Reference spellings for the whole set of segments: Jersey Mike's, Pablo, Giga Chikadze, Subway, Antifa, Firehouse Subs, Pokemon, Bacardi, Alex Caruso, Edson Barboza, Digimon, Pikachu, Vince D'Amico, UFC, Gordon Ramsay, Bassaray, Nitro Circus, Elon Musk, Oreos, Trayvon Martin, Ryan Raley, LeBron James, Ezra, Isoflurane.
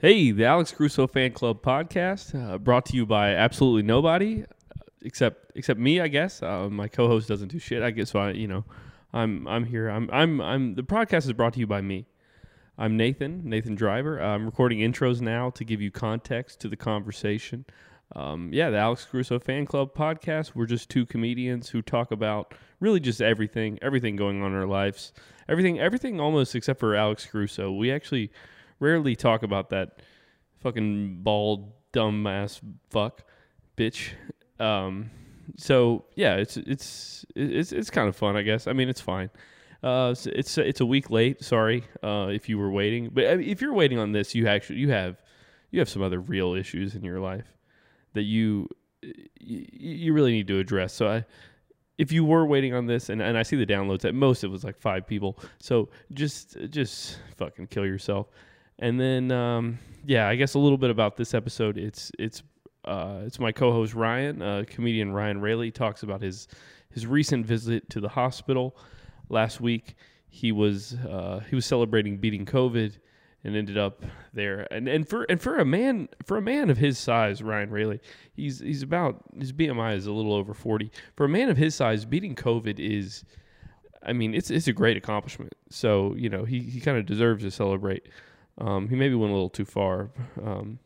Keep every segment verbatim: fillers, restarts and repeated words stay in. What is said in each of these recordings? Hey, the Alex Caruso Fan Club podcast, uh, brought to you by absolutely nobody except except me, I guess. Uh, my co-host doesn't do shit, I guess. So I, you know, I'm I'm here. I'm I'm I'm. The podcast is brought to you by me. I'm Nathan, Nathan Driver. Uh, I'm recording intros now to give you context to the conversation. Um, yeah, the Alex Caruso Fan Club podcast. We're just two comedians who talk about really just everything, everything going on in our lives, everything, everything almost except for Alex Caruso. We actually rarely talk about that fucking bald, dumbass fuck bitch. Um, so yeah, it's it's it's it's kind of fun, I guess. I mean, it's fine. Uh, it's it's, it's a week late. Sorry, uh, if you were waiting, but if you're waiting on this, you actually you have you have some other real issues in your life that you you really need to address. So I. If you were waiting on this, and, and I see the downloads, at most it was like five people. So just just fucking kill yourself. And then, um, yeah, I guess a little bit about this episode. It's it's uh, it's my co-host Ryan, uh, comedian Ryan Raley, talks about his his recent visit to the hospital last week. He was uh, he was celebrating beating COVID and ended up there. And and for and for a man for a man of his size, Ryan Raley, he's he's about his B M I is a little over forty. For a man of his size, beating COVID is, I mean, it's it's a great accomplishment. So you know he he kind of deserves to celebrate. Um, he maybe went a little too far. Um,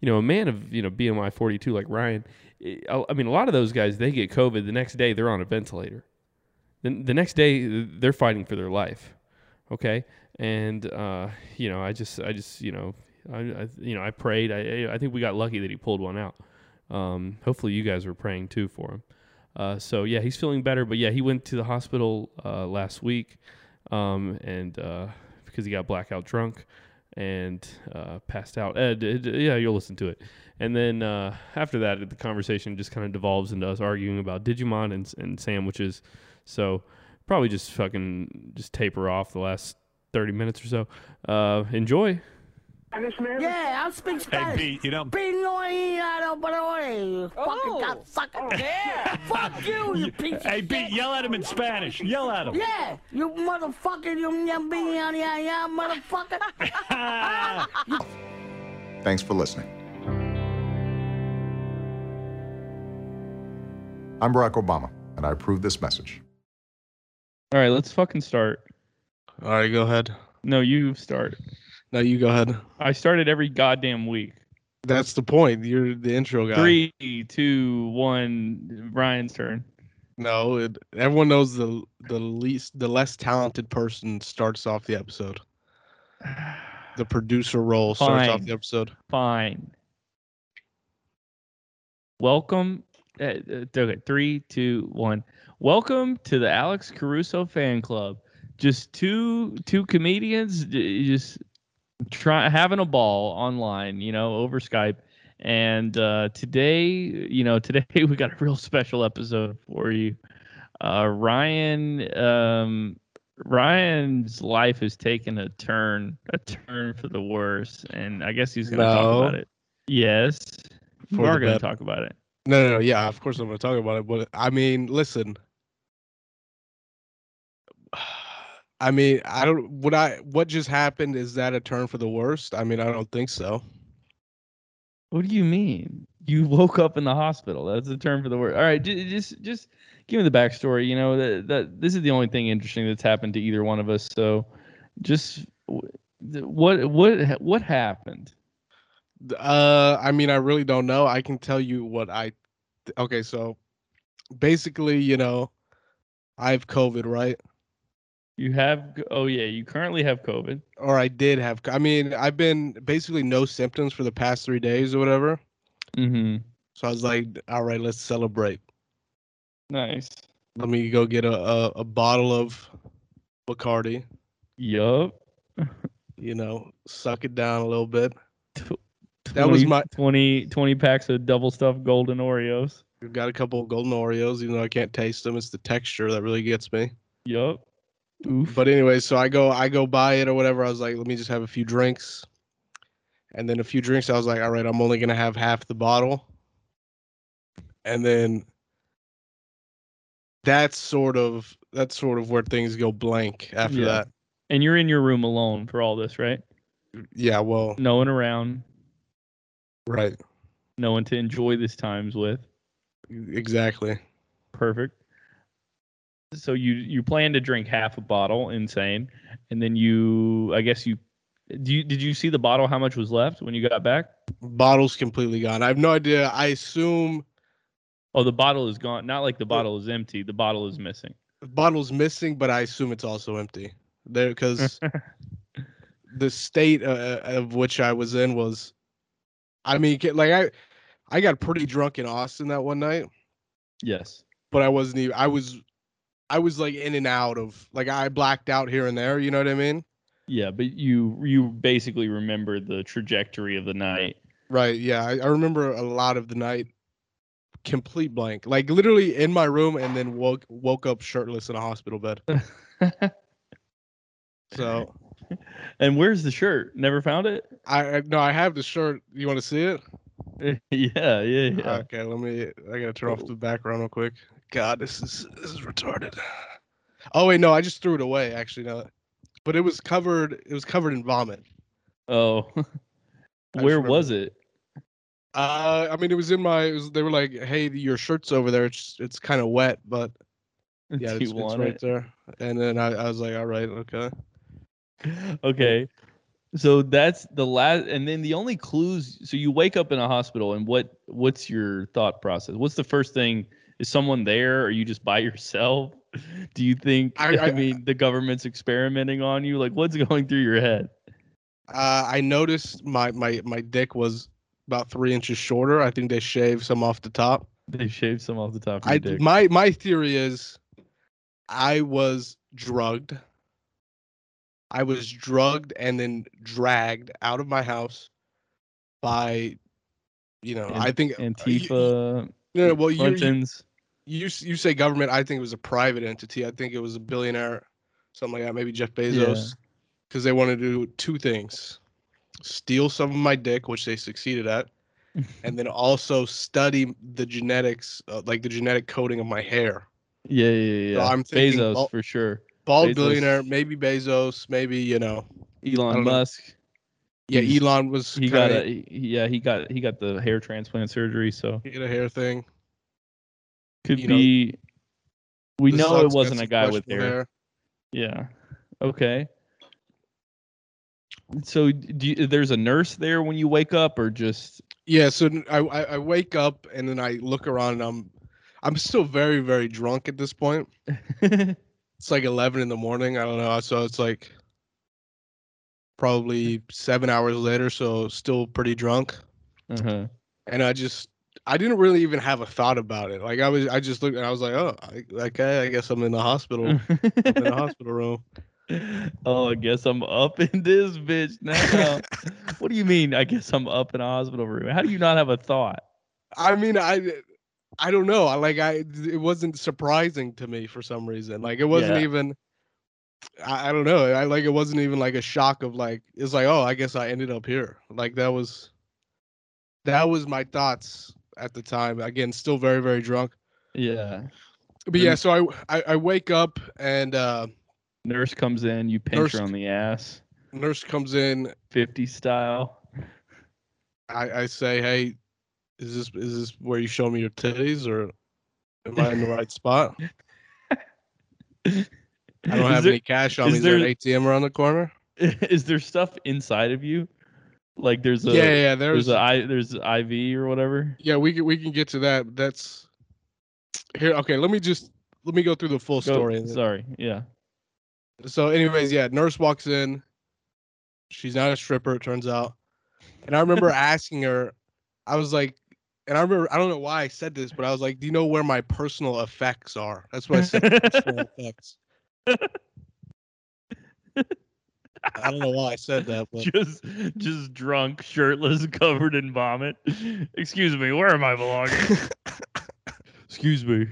you know, a man of, you know, B M I forty-two like Ryan, I mean, a lot of those guys, they get COVID. The next day, they're on a ventilator. Then the next day, they're fighting for their life. Okay. And, uh, you know, I just, I just, you know, I, I you know, I prayed. I I think we got lucky that he pulled one out. Um, hopefully you guys were praying too for him. Uh, so yeah, he's feeling better, but yeah, he went to the hospital, uh, last week. Um, and, uh, because he got blackout drunk and uh, passed out. Uh, d- d- yeah, you'll listen to it. And then uh, after that, the conversation just kind of devolves into us arguing about Digimon and, and sandwiches. So probably just fucking just taper off the last thirty minutes or so. Uh, enjoy. Yeah, I'll speak Spanish. Hey, Pete, you don't... Oh. Fucking God, sucker. Oh, yeah. Fuck you, you piece of shit. Hey, Pete, yell at him in Spanish. Yell at him. Yeah, you motherfucker. You motherfucker. Thanks for listening. I'm Barack Obama, and I approve this message. All right, let's fucking start. All right, go ahead. No, you start. No, you go ahead. I started every goddamn week. That's the point. You're the intro guy. Three, two, one. Ryan's turn. No, it, everyone knows the the least, the less talented person starts off the episode. The producer role starts Fine. off the episode. Fine. Welcome. Uh, okay, three, two, one. Welcome to the Alex Caruso Fan Club. Just two two comedians. Just. Try having a ball online, you know, over Skype. And uh, today, you know, today we got a real special episode for you. Uh, Ryan, um, Ryan's life has taken a turn, a turn for the worse. And I guess he's going to no. talk about it. Yes. For we are going to talk about it. No, no, no. Yeah, of course I'm going to talk about it. But I mean, listen. I mean, I don't. What I what just happened, is that a turn for the worst? I mean, I don't think so. What do you mean? You woke up in the hospital. That's a turn for the worst. All right, just just, just give me the backstory. You know that that this is the only thing interesting that's happened to either one of us. So, just what what what happened? Uh, I mean, I really don't know. I can tell you what I. Okay, so basically, you know, I have COVID, right? You have, oh yeah, you currently have COVID. Or I did have, I mean, I've been basically no symptoms for the past three days or whatever. Mm-hmm. So I was like, all right, let's celebrate. Nice. Let me go get a, a, a bottle of Bacardi. Yup. You know, suck it down a little bit. T- twenty, that was my twenty, twenty packs of double stuffed golden Oreos. We've got a couple of golden Oreos, even though I can't taste them. It's the texture that really gets me. Yup. Oof. But anyway, so I go I go buy it or whatever. I was like, let me just have a few drinks. And then a few drinks, I was like, all right, I'm only going to have half the bottle. And then that's sort of that's sort of where things go blank after yeah. that. And you're in your room alone for all this, right? Yeah, well. No one around. Right. No one to enjoy these times with. Exactly. Perfect. So you you plan to drink half a bottle, insane, and then you I guess you do. You, did you see the bottle? How much was left when you got back? Bottle's completely gone. I have no idea. I assume. Oh, the bottle is gone. Not like the bottle is empty. The bottle is missing. The bottle's missing, but I assume it's also empty there because the state uh, of which I was in was, I mean, like I, I got pretty drunk in Austin that one night. Yes, but I wasn't even. I was. I was like in and out of like I blacked out here and there. You know what I mean? Yeah, but you you basically remember the trajectory of the night. Right. Yeah, I, I remember a lot of the night. Complete blank, like literally in my room, and then woke woke up shirtless in a hospital bed. So. And where's the shirt? Never found it? I no, I have the shirt. You want to see it? yeah, yeah, yeah. Okay, let me. I gotta turn off the background real quick. God, this is this is retarded. Oh wait, no, I just threw it away. Actually, no, but it was covered. It was covered in vomit. Oh, where was it? Uh, I mean, it was in my. It was, they were like, "Hey, your shirt's over there. It's it's kind of wet, but yeah, it's, it's right it? there." And then I, I was like, "All right, okay, okay." So that's the last, and then the only clues. So you wake up in a hospital, and what what's your thought process? What's the first thing? Is someone there? Or are you just by yourself? Do you think, I, I, I mean, the government's experimenting on you? Like, what's going through your head? Uh, I noticed my, my, my dick was about three inches shorter. I think they shaved some off the top. They shaved some off the top of your I, dick. My, my theory is I was drugged. I was drugged and then dragged out of my house by, you know, An- I think... Antifa... Uh, No, no, well, you, you you you say government. I think it was a private entity. I think it was a billionaire, something like that. Maybe Jeff Bezos, because yeah. They wanted to do two things: steal some of my dick, which they succeeded at, and then also study the genetics, uh, like the genetic coding of my hair. Yeah, yeah, yeah. So I'm thinking Bezos bald, for sure. Bald Bezos. Billionaire, maybe Bezos, maybe you know Elon Musk. Know. Yeah, Elon was. He got a, yeah, he got he got the hair transplant surgery, so he did a hair thing. Could you be. Know, we know it wasn't a guy with hair. hair. Yeah. Okay. So, do you, there's a nurse there when you wake up, or just? Yeah. So I I wake up and then I look around and I'm I'm still very very drunk at this point. It's like eleven in the morning. I don't know. So it's like. Probably seven hours later, so still pretty drunk. Uh-huh. And I just, I didn't really even have a thought about it. Like I was, I just looked and I was like, oh, I, okay, I guess I'm in the hospital, I'm in the hospital room. Oh, I guess I'm up in this bitch now. What do you mean? I guess I'm up in a hospital room. How do you not have a thought? I mean, I, I don't know. I like, I, it wasn't surprising to me for some reason. Like it wasn't yeah. even. I, I don't know. I like it wasn't even like a shock of like it's like, oh, I guess I ended up here. Like that was that was my thoughts at the time. Again, still very, very drunk. Yeah. But yeah, so I I, I wake up and uh nurse comes in, you pinch nurse, her on the ass. Nurse comes in fifty style. I, I say, hey, is this is this where you show me your titties or am I in the right spot? I don't is have there, any cash on me. Is there, there an A T M around the corner? Is there stuff inside of you? Like there's a yeah, yeah there's, there's a I there's an I V or whatever. Yeah, we can we can get to that. That's here. Okay, let me just let me go through the full go, story. Sorry, yeah. So, anyways, yeah, nurse walks in. She's not a stripper, it turns out. And I remember asking her, I was like, and I remember I don't know why I said this, but I was like, do you know where my personal effects are? That's what I said. Personal effects. I don't know why I said that, but just just drunk, shirtless, covered in vomit. Excuse me, where am I belonging? Excuse me.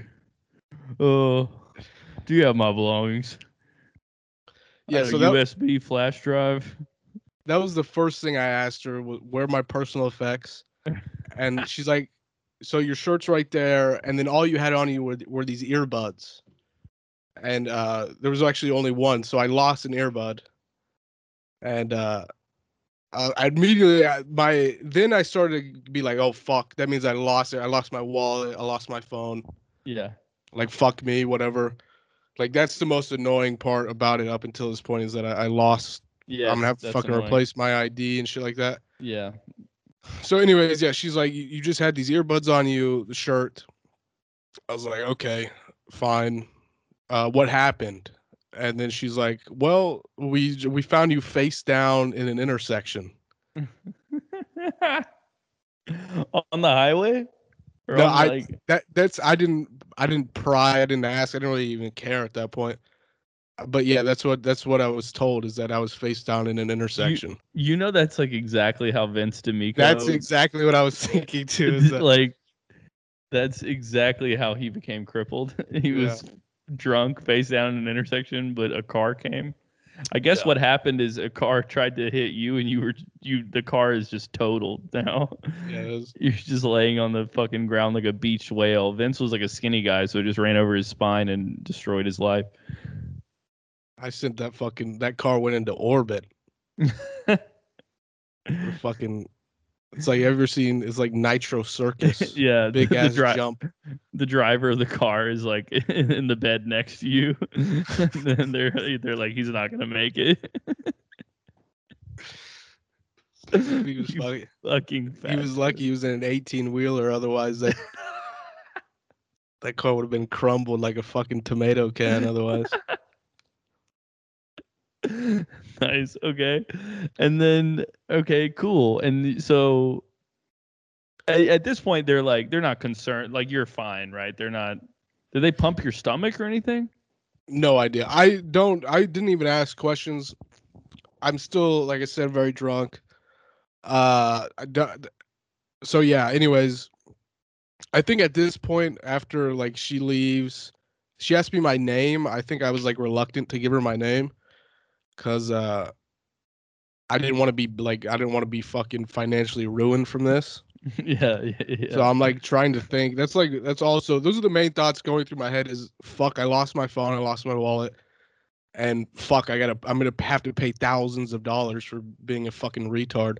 Oh, uh, do you have my belongings? Yeah, so that, U S B flash drive. That was the first thing I asked her, where are my personal effects? And she's like, so your shirt's right there, and then all you had on you were were these earbuds. And uh, there was actually only one, so I lost an earbud. And uh, Uh, I immediately, I, my then I started to be like, oh fuck, that means I lost it. I lost my wallet. I lost my phone. Yeah. Like fuck me, whatever. Like that's the most annoying part about it up until this point is that I, I lost. Yeah. I'm gonna have to fucking annoying. replace my I D and shit like that. Yeah. So, anyways, yeah, she's like, you, you just had these earbuds on you, the shirt. I was like, okay, fine. Uh, what happened? And then she's like, well, we we found you face down in an intersection. On the highway? Or no, I like... that that's I didn't I didn't pry, I didn't ask, I didn't really even care at that point. But yeah, that's what that's what I was told, is that I was face down in an intersection. You, you know, that's like exactly how Vince D'Amico. That's exactly what I was thinking too. Is that... Like, that's exactly how he became crippled. He yeah. was drunk, face down in an intersection, but a car came. I guess yeah. what happened is a car tried to hit you, and you were you. The car is just totaled now. Yeah, was... You're just laying on the fucking ground like a beached whale. Vince was like a skinny guy, so it just ran over his spine and destroyed his life. I sent that fucking that car went into orbit. Fucking, it's like, ever seen? It's like Nitro Circus. Yeah, big the, ass the dri- jump. The driver of the car is like in, in the bed next to you, and then they're they're like, he's not gonna make it. He was fucking, fucking fat. He was lucky he was in an eighteen wheeler. Otherwise, that that car would have been crumbled like a fucking tomato can. Otherwise. Nice. Okay. And then, okay, cool. And so at, at this point, they're like, they're not concerned. Like, you're fine, right? They're not. Did they pump your stomach or anything? No idea. I don't. I didn't even ask questions. I'm still, like I said, very drunk. Uh, so yeah. Anyways, I think at this point, after like she leaves, she asked me my name. I think I was like reluctant to give her my name. Cause uh, I didn't want to be like I didn't want to be fucking financially ruined from this. Yeah, yeah, yeah. So I'm like trying to think. That's like that's also those are the main thoughts going through my head. Is fuck, I lost my phone, I lost my wallet, and fuck, I gotta I'm gonna have to pay thousands of dollars for being a fucking retard.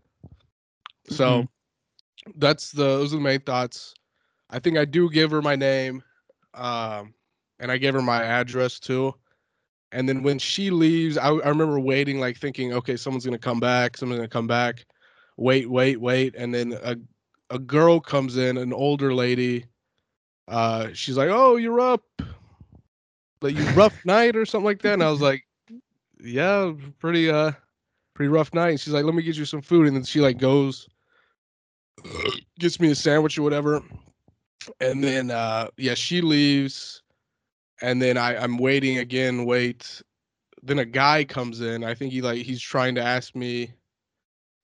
So mm-hmm. that's the those are the main thoughts. I think I do give her my name, um, and I gave her my address too. And then when she leaves, I, I remember waiting, like thinking, okay, someone's going to come back. Someone's going to come back. Wait, wait, wait. And then a a girl comes in, an older lady. Uh, she's like, oh, you're up. Like, you rough night or something like that. And I was like, yeah, pretty uh, pretty rough night. And she's like, let me get you some food. And then she like goes, gets me a sandwich or whatever. And then, uh, yeah, she leaves. And then I, I'm waiting again, wait. Then a guy comes in. I think he like he's trying to ask me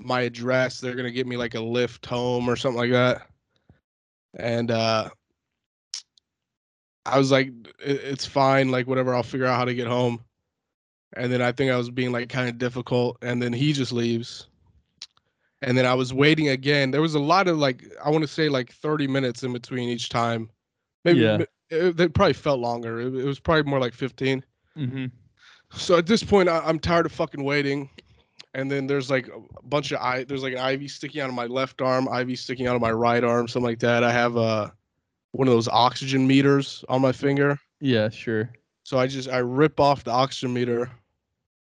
my address. They're gonna get me like a Lyft home or something like that. And uh, I was like, it, it's fine, like whatever. I'll figure out how to get home. And then I think I was being like kind of difficult. And then he just leaves. And then I was waiting again. There was a lot of like I want to say like thirty minutes in between each time. Maybe. Yeah. It, it probably felt longer. It, it was probably more like fifteen. Mm-hmm. So at this point, I, I'm tired of fucking waiting. And then there's like a bunch of I. There's like an I V sticking out of my left arm, I V sticking out of my right arm, something like that. I have a one of those oxygen meters on my finger. Yeah, sure. So I just I rip off the oxygen meter,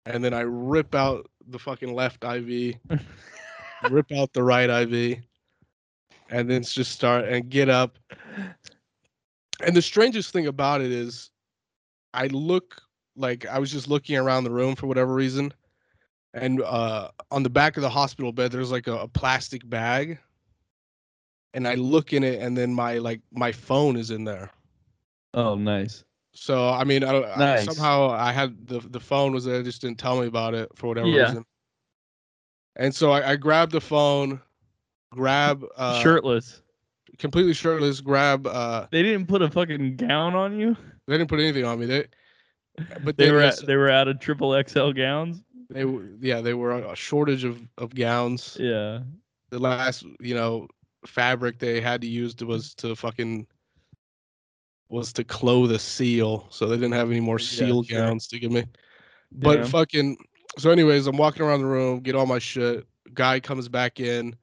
and then I rip out the fucking left I V, rip out the right I V, and then just start and get up. And the strangest thing about it is I look like I was just looking around the room for whatever reason. And uh, on the back of the hospital bed, there's like a, a plastic bag. And I look in it and then my like my phone is in there. Oh, nice. So, I mean, I, nice. I, somehow I had the, the phone was there. Just didn't tell me about it for whatever yeah. reason. And so I, I grabbed the phone, grab. Uh, Shirtless. Completely shirtless, grab uh they didn't put a fucking gown on you? They didn't put anything on me. They but they, they were at, they were out of triple X L gowns. They yeah, they were a shortage of, of gowns. Yeah. The last, you know, fabric they had to use to, was to fucking was to clothe a seal. So they didn't have any more seal yeah, sure. gowns to give me. But yeah. fucking so anyways, I'm walking around the room, get all my shit, guy comes back in.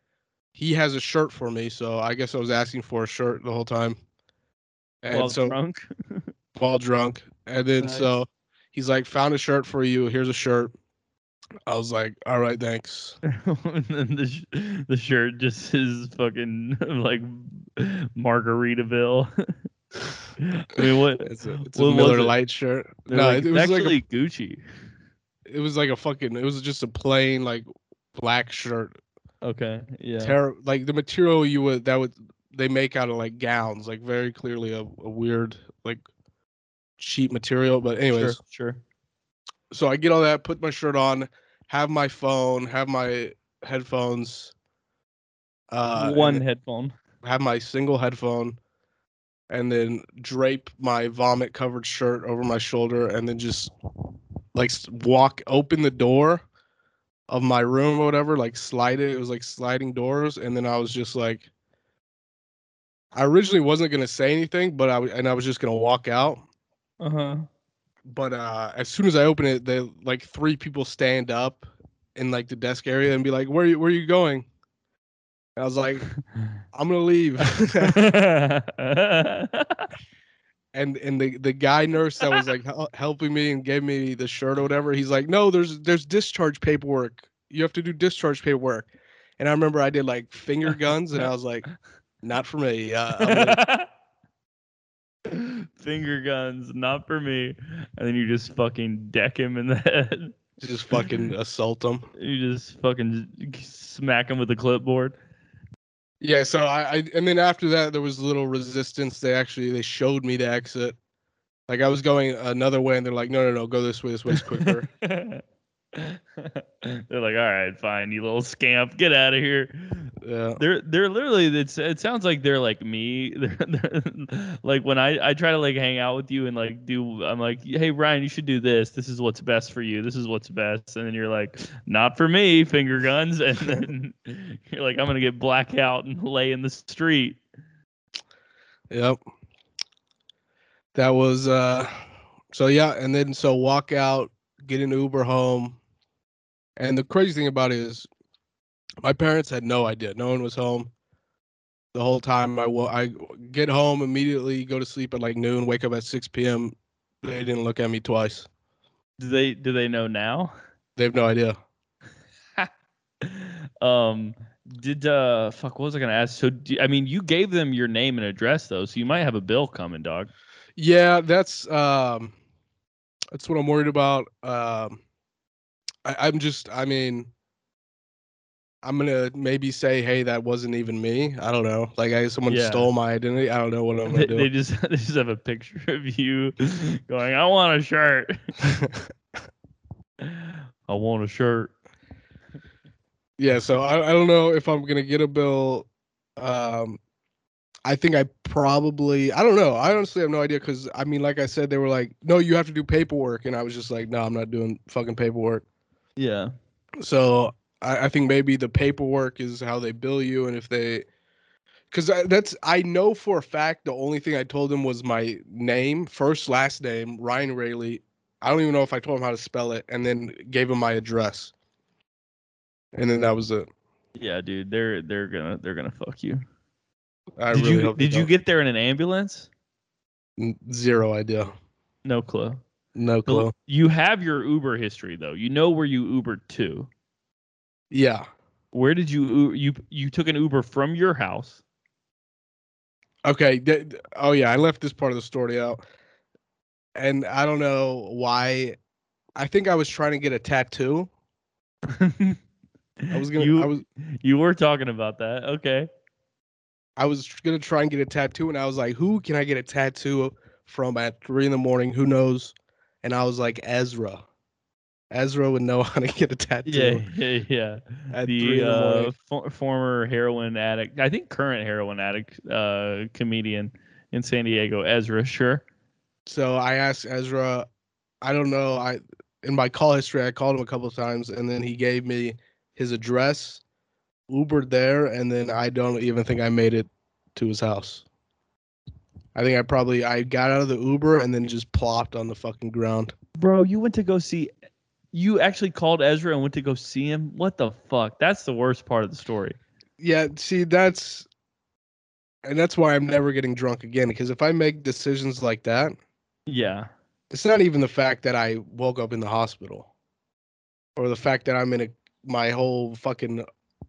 He has a shirt for me, so I guess I was asking for a shirt the whole time. And while so, drunk? While drunk. And then nice. So he's like, found a shirt for you. Here's a shirt. I was like, all right, thanks. And then the, sh- the shirt just is fucking like Margaritaville. I mean, what? It's a, it's what a Miller Lite it? Shirt. They're no, like, it, it was actually like a, Gucci. It was like a fucking. It was just a plain like black shirt. Okay. Yeah. Ter- like the material you would that would they make out of like gowns, like very clearly a, a weird like cheap material. But anyways, sure. sure. So I get all that, put my shirt on, have my phone, have my headphones. Uh, One headphone. Have my single headphone, and then drape my vomit-covered shirt over my shoulder, and then just, like, walk, open the door of my room or whatever, like, slide it. It was, like, sliding doors, and then I was just, like, I originally wasn't going to say anything, but I w- and I was just going to walk out. Uh-huh. But uh, as soon as I open it, they like three people stand up in like the desk area and be like, "Where are you, where are you going?" And I was like, "I'm gonna leave." and and the, the guy nurse that was like hel- helping me and gave me the shirt or whatever, he's like, "No, there's there's discharge paperwork. You have to do discharge paperwork." And I remember I did like finger guns, and I was like, "Not for me." Uh, I'm gonna- Finger guns, not for me. And then you just fucking deck him in the head. Just fucking assault him. You just fucking smack him with a clipboard. Yeah, so I, I and then after that there was a little resistance. They actually they showed me the exit. Like I was going another way and they're like, No no no, go this way, this way's quicker. They're like, all right, fine, you little scamp, get out of here. Yeah. They're they're literally. It's it sounds like they're like me. They're, they're, like when I, I try to like hang out with you and like do. I'm like, hey Ryan, you should do this. This is what's best for you. This is what's best. And then you're like, not for me, finger guns. And then you're like, I'm gonna get blackout and lay in the street. Yep. That was uh. So yeah, and then so walk out, get an Uber home. And the crazy thing about it is my parents had no idea. No one was home the whole time. I, I get home immediately, go to sleep at like noon, wake up at six p.m. They didn't look at me twice. Do they do they know now? They have no idea. um, did uh, fuck? What was I gonna ask? So do, I mean, you gave them your name and address though, so you might have a bill coming, dog. Yeah, that's um, that's what I'm worried about. Um. I, I'm just, I mean, I'm going to maybe say, hey, that wasn't even me. I don't know. Like, I, someone yeah. stole my identity. I don't know what I'm going to do. They just, they just have a picture of you going, I want a shirt. I want a shirt. Yeah, so I, I don't know if I'm going to get a bill. Um, I think I probably, I don't know. I honestly have no idea because, I mean, like I said, they were like, no, you have to do paperwork. And I was just like, no, I'm not doing fucking paperwork. Yeah. So I, I think maybe the paperwork is how they bill you. And if they, because that's, I know for a fact, the only thing I told them was my name, first, last name, Ryan Raley. I don't even know if I told them how to spell it, and then gave them my address. And then that was it. Yeah, dude, they're, they're gonna, they're gonna fuck you. I did really you, hope did you get there in an ambulance? Zero idea. No clue. No clue. You have your Uber history though. You know where you Ubered to. Yeah. Where did you you you took an Uber from your house? Okay. Oh yeah, I left this part of the story out, and I don't know why. I think I was trying to get a tattoo. I was gonna. You, I was. You were talking about that. Okay. I was gonna try and get a tattoo, and I was like, who can I get a tattoo from at three in the morning? Who knows? And I was like, Ezra. Ezra would know how to get a tattoo. Yeah, yeah, yeah. At the, three in the morning. Uh, for, former heroin addict, I think current heroin addict, uh, comedian in San Diego, Ezra, sure. So I asked Ezra, I don't know, I in my call history, I called him a couple of times, and then he gave me his address, Ubered there, and then I don't even think I made it to his house. I think I probably I got out of the Uber and then just plopped on the fucking ground. Bro, you went to go see you actually called Ezra and went to go see him? What the fuck? That's the worst part of the story. Yeah, see, that's... And that's why I'm never getting drunk again, because if I make decisions like that... Yeah. It's not even the fact that I woke up in the hospital. Or the fact that I'm in a... My whole fucking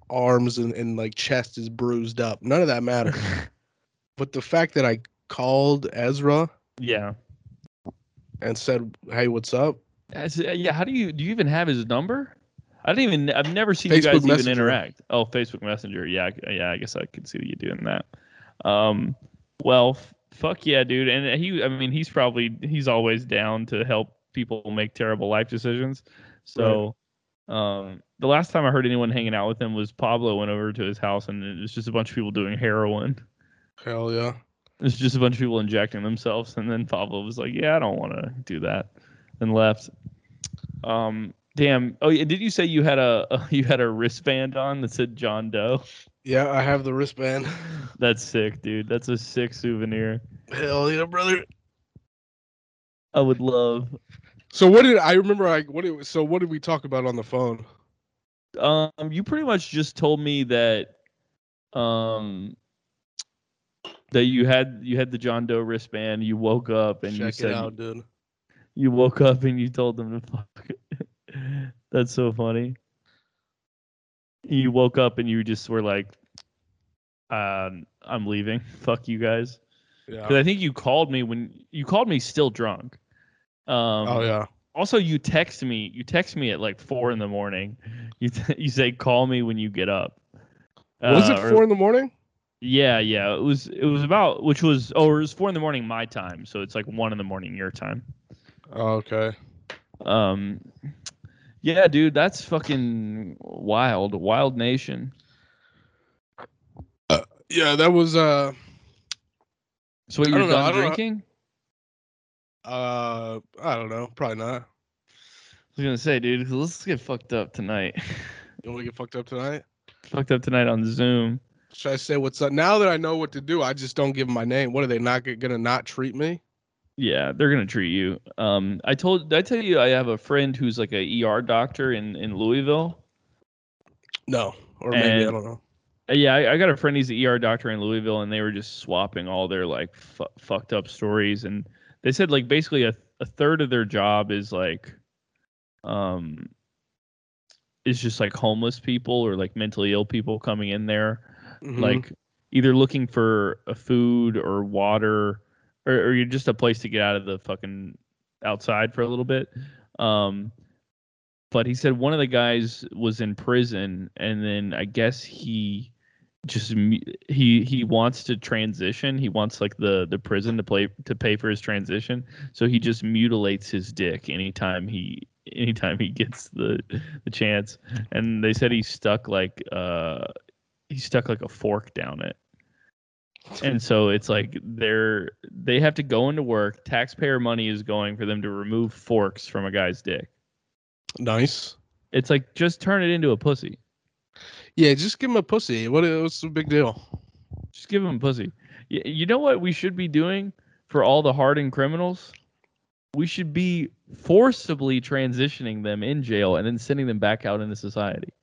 arms and, and like chest is bruised up. None of that matters. But the fact that I called Ezra... Yeah. And said, hey, what's up? As, yeah, how do you... Do you even have his number? I didn't even... I've never seen Facebook you guys Messenger. Even interact. Oh, Facebook Messenger. Yeah, yeah, I guess I could see you doing that. Um, well, f- fuck yeah, dude. And he, I mean, he's probably, he's always down to help people make terrible life decisions. So, um, the last time I heard anyone hanging out with him was Pablo went over to his house and it was just a bunch of people doing heroin. Hell yeah. It's just a bunch of people injecting themselves. And then Pablo was like, yeah, I don't want to do that. And left. Um, damn. Oh yeah. Did you say you had a, a, you had a wristband on that said John Doe? Yeah, I have the wristband. That's sick, dude. That's a sick souvenir. Hell yeah, brother. I would love. So what did I remember? I what? It, so what did we talk about on the phone? Um, you pretty much just told me that, um, that you had you had the John Doe wristband. You woke up and Check you said, it out, dude. You woke up and you told them to fuck. That's so funny. You woke up and you just were like, um, I'm leaving. Fuck you guys. Yeah. Because I think you called me when you called me still drunk. Um, oh, yeah. Also, you text me. You text me at like four in the morning. You t- you say, call me when you get up. Was uh, it four or, in the morning? Yeah, yeah. It was It was about, which was, oh, it was four in the morning my time. So it's like one in the morning your time. Oh, okay. Um. Yeah, dude, that's fucking wild, wild nation. Uh, yeah, that was. Uh, so you're done drinking? Uh, I don't know, probably not. I was gonna say, dude, let's get fucked up tonight. You want to get fucked up tonight? Fucked up tonight on Zoom. Should I say what's up? Now that I know what to do, I just don't give them my name. What are they not gonna not treat me? Yeah, they're gonna treat you. Um, I told, did I tell you I have a friend who's like a E R doctor in, in Louisville? No, or and, maybe I don't know. Yeah, I, I got a friend. He's an E R doctor in Louisville, and they were just swapping all their like fu- fucked up stories, and they said like basically a a third of their job is like, um, is just like homeless people or like mentally ill people coming in there, mm-hmm. like either looking for a food or water. Or, or you're just a place to get out of the fucking outside for a little bit. Um, but he said one of the guys was in prison, and then I guess he just he he wants to transition. He wants like the the prison to play to pay for his transition, so he just mutilates his dick anytime he anytime he gets the the chance. And they said he stuck like uh he stuck like a fork down it. And so it's like they're they have to go into work. Taxpayer money is going for them to remove forks from a guy's dick. Nice. It's like just turn it into a pussy. Yeah, just give him a pussy. What, what's the big deal? Just give him a pussy. You, you know what we should be doing for all the hardened criminals? We should be forcibly transitioning them in jail and then sending them back out into society.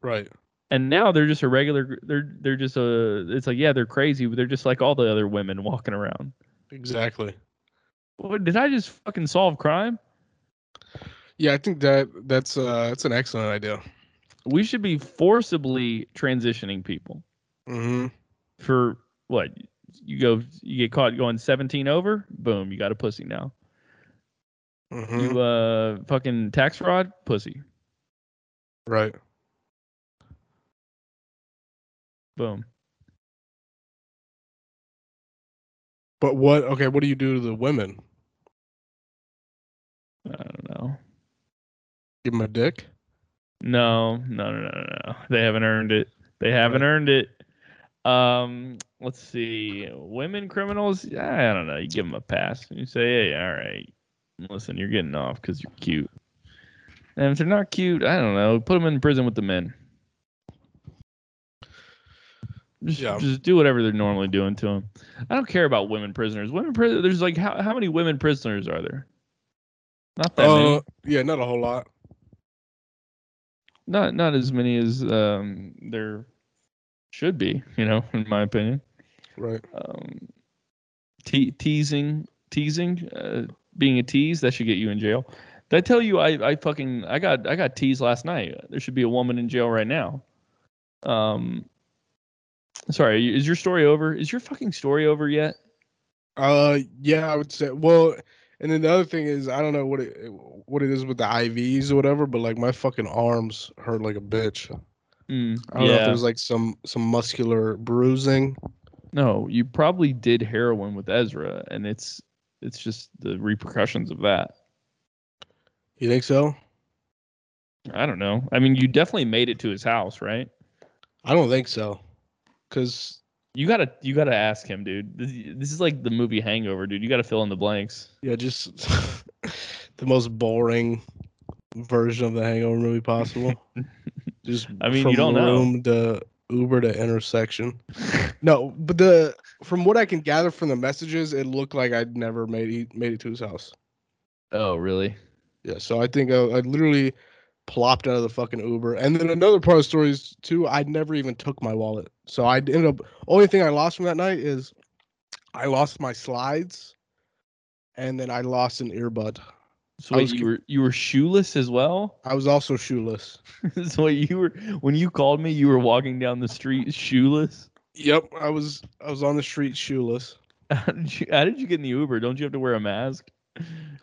Right. And now they're just a regular. They're they're just a. It's like yeah, they're crazy, but they're just like all the other women walking around. Exactly. What, did I just fucking solve crime? Yeah, I think that that's uh that's an excellent idea. We should be forcibly transitioning people. Mm-hmm. For what you go, you get caught going seventeen over. Boom, you got a pussy now. Mm-hmm. You uh fucking tax fraud, pussy. Right. Boom. But what? Okay, what do you do to the women? I don't know. Give them a dick? No, no, no, no, no. They haven't earned it. They haven't earned it. Um, let's see. Women criminals? I don't know. You give them a pass. You say, hey, all right. Listen, you're getting off because you're cute. And if they're not cute, I don't know. Put them in prison with the men. Just, yeah. just do whatever they're normally doing to them. I don't care about women prisoners. Women prisoners, there's like how how many women prisoners are there? Not that uh, many. Yeah, not a whole lot. not not as many as um, there should be, you know, in my opinion. Right. Um, te- teasing, teasing, uh, being a tease, that should get you in jail. Did I tell you I, I fucking I got I got teased last night? There should be a woman in jail right now. Um, sorry, is your story over? Is your fucking story over yet? Uh, yeah, I would say. Well, and then the other thing is, I don't know what it what it is with the I Vs or whatever, but like my fucking arms hurt like a bitch. Mm, I don't yeah. know if there's like some some muscular bruising. No, you probably did heroin with Ezra, and it's it's just the repercussions of that. You think so? I don't know. I mean, you definitely made it to his house, right? I don't think so, because you gotta you gotta ask him, dude. This, this is like the movie Hangover, dude. You gotta fill in the blanks. Yeah, just the most boring version of the Hangover movie possible. Just I mean, from you don't room know. To Uber to intersection. No, but the from what I can gather from the messages, it looked like I'd never made it, made it to his house. Oh, really? Yeah, so I think I, I literally plopped out of the fucking Uber. And then another part of the story is, too, I never even took my wallet. So I ended up, only thing I lost from that night is I lost my slides, and then I lost an earbud. So wait, was, you were you were shoeless as well? I was also shoeless. So you were, when you called me, you were walking down the street shoeless? Yep, I was I was on the street shoeless. How did you, how did you get in the Uber? Don't you have to wear a mask?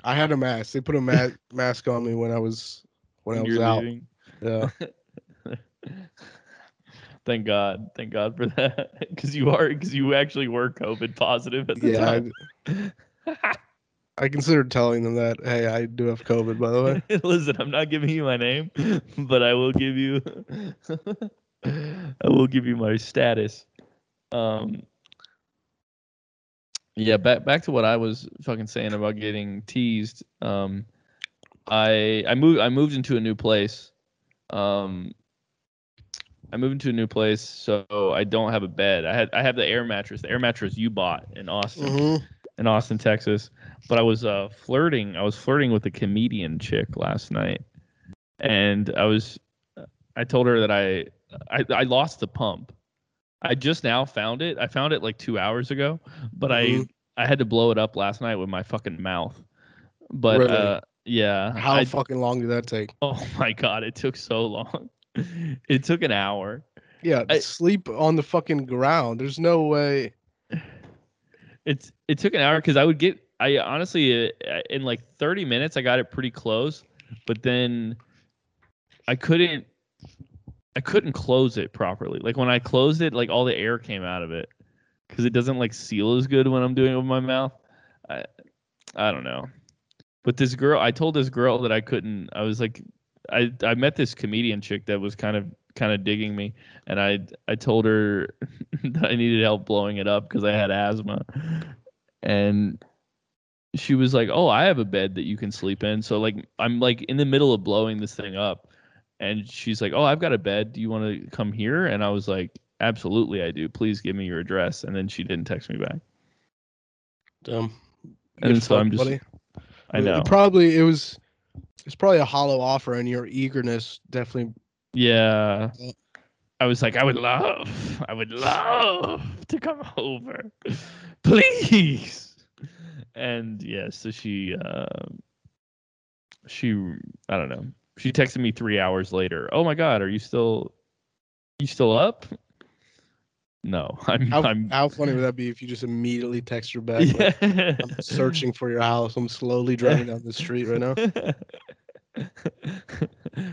I had a mask. They put a ma- mask on me when I was when, when I was out. Leaving. Yeah. Thank God. Thank God for that. Because you are because you actually were COVID positive at the yeah, time. I, I considered telling them that, hey, I do have COVID, by the way. Listen, I'm not giving you my name, but I will give you I will give you my status. Um Yeah, back back to what I was fucking saying about getting teased. Um, I I moved I moved into a new place. Um, I moved into a new place, so I don't have a bed. I had I have the air mattress, the air mattress you bought in Austin, mm-hmm. in Austin, Texas. But I was uh, flirting. I was flirting with a comedian chick last night, and I was I told her that I I, I lost the pump. I just now found it. I found it like two hours ago, but mm-hmm. I I had to blow it up last night with my fucking mouth. But really? uh, yeah. How I, fucking long did that take? Oh my God. It took so long. It took an hour. Yeah. I, sleep on the fucking ground. There's no way. It's It took an hour because I would get, I honestly, in like thirty minutes, I got it pretty close, but then I couldn't. I couldn't close it properly. Like when I closed it, like all the air came out of it because it doesn't like seal as good when I'm doing it with my mouth. I, I don't know. But this girl, I told this girl that I couldn't. I was like, I, I met this comedian chick that was kind of kind of digging me, and I I told her that I needed help blowing it up because I had asthma, and she was like, "Oh, I have a bed that you can sleep in." So like I'm like in the middle of blowing this thing up. And she's like, "Oh, I've got a bed. Do you want to come here?" And I was like, "Absolutely, I do. Please give me your address." And then she didn't text me back. Dumb. And so I'm just, buddy. I know. It probably it was, it's probably a hollow offer, and your eagerness definitely. Yeah. I was like, I would love, I would love to come over, please. And yeah, so she, uh, she, I don't know. She texted me three hours later. "Oh my God, are you still, you still up?" No, I'm. How, I'm, how funny would that be if you just immediately text her back? Yeah. Like, "I'm searching for your house. I'm slowly driving down the street right now."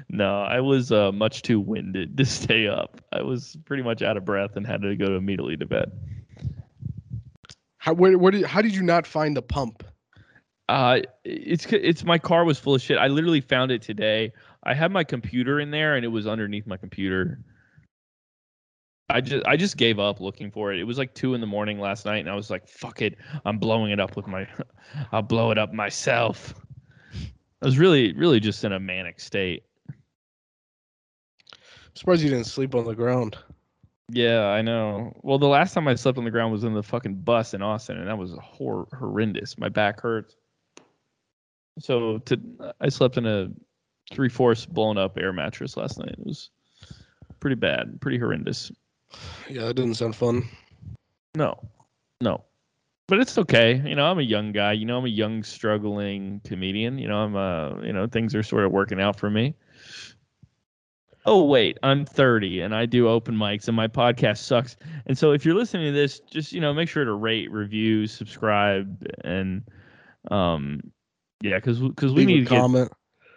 No, I was uh, much too winded to stay up. I was pretty much out of breath and had to go immediately to bed. How? Where? Where did? How did you not find the pump? Uh, it's it's my car was full of shit. I literally found it today. I had my computer in there, and it was underneath my computer. I just I just gave up looking for it. It was like two in the morning last night, and I was like, "Fuck it, I'm blowing it up with my, I'll blow it up myself." I was really really just in a manic state. I'm surprised you didn't sleep on the ground. Yeah, I know. Well, the last time I slept on the ground was in the fucking bus in Austin, and that was hor- horrendous. My back hurts. So to, I slept in a three-fourths blown up air mattress last night. It was pretty bad, pretty horrendous. Yeah, that doesn't sound fun. No, no. But it's okay. You know, I'm a young guy. You know, I'm a young, struggling comedian. You know, I'm uh, you know, things are sort of working out for me. Oh, wait, I'm thirty and I do open mics and my podcast sucks. And so if you're listening to this, just, you know, make sure to rate, review, subscribe. And um, yeah, because because we need to comment.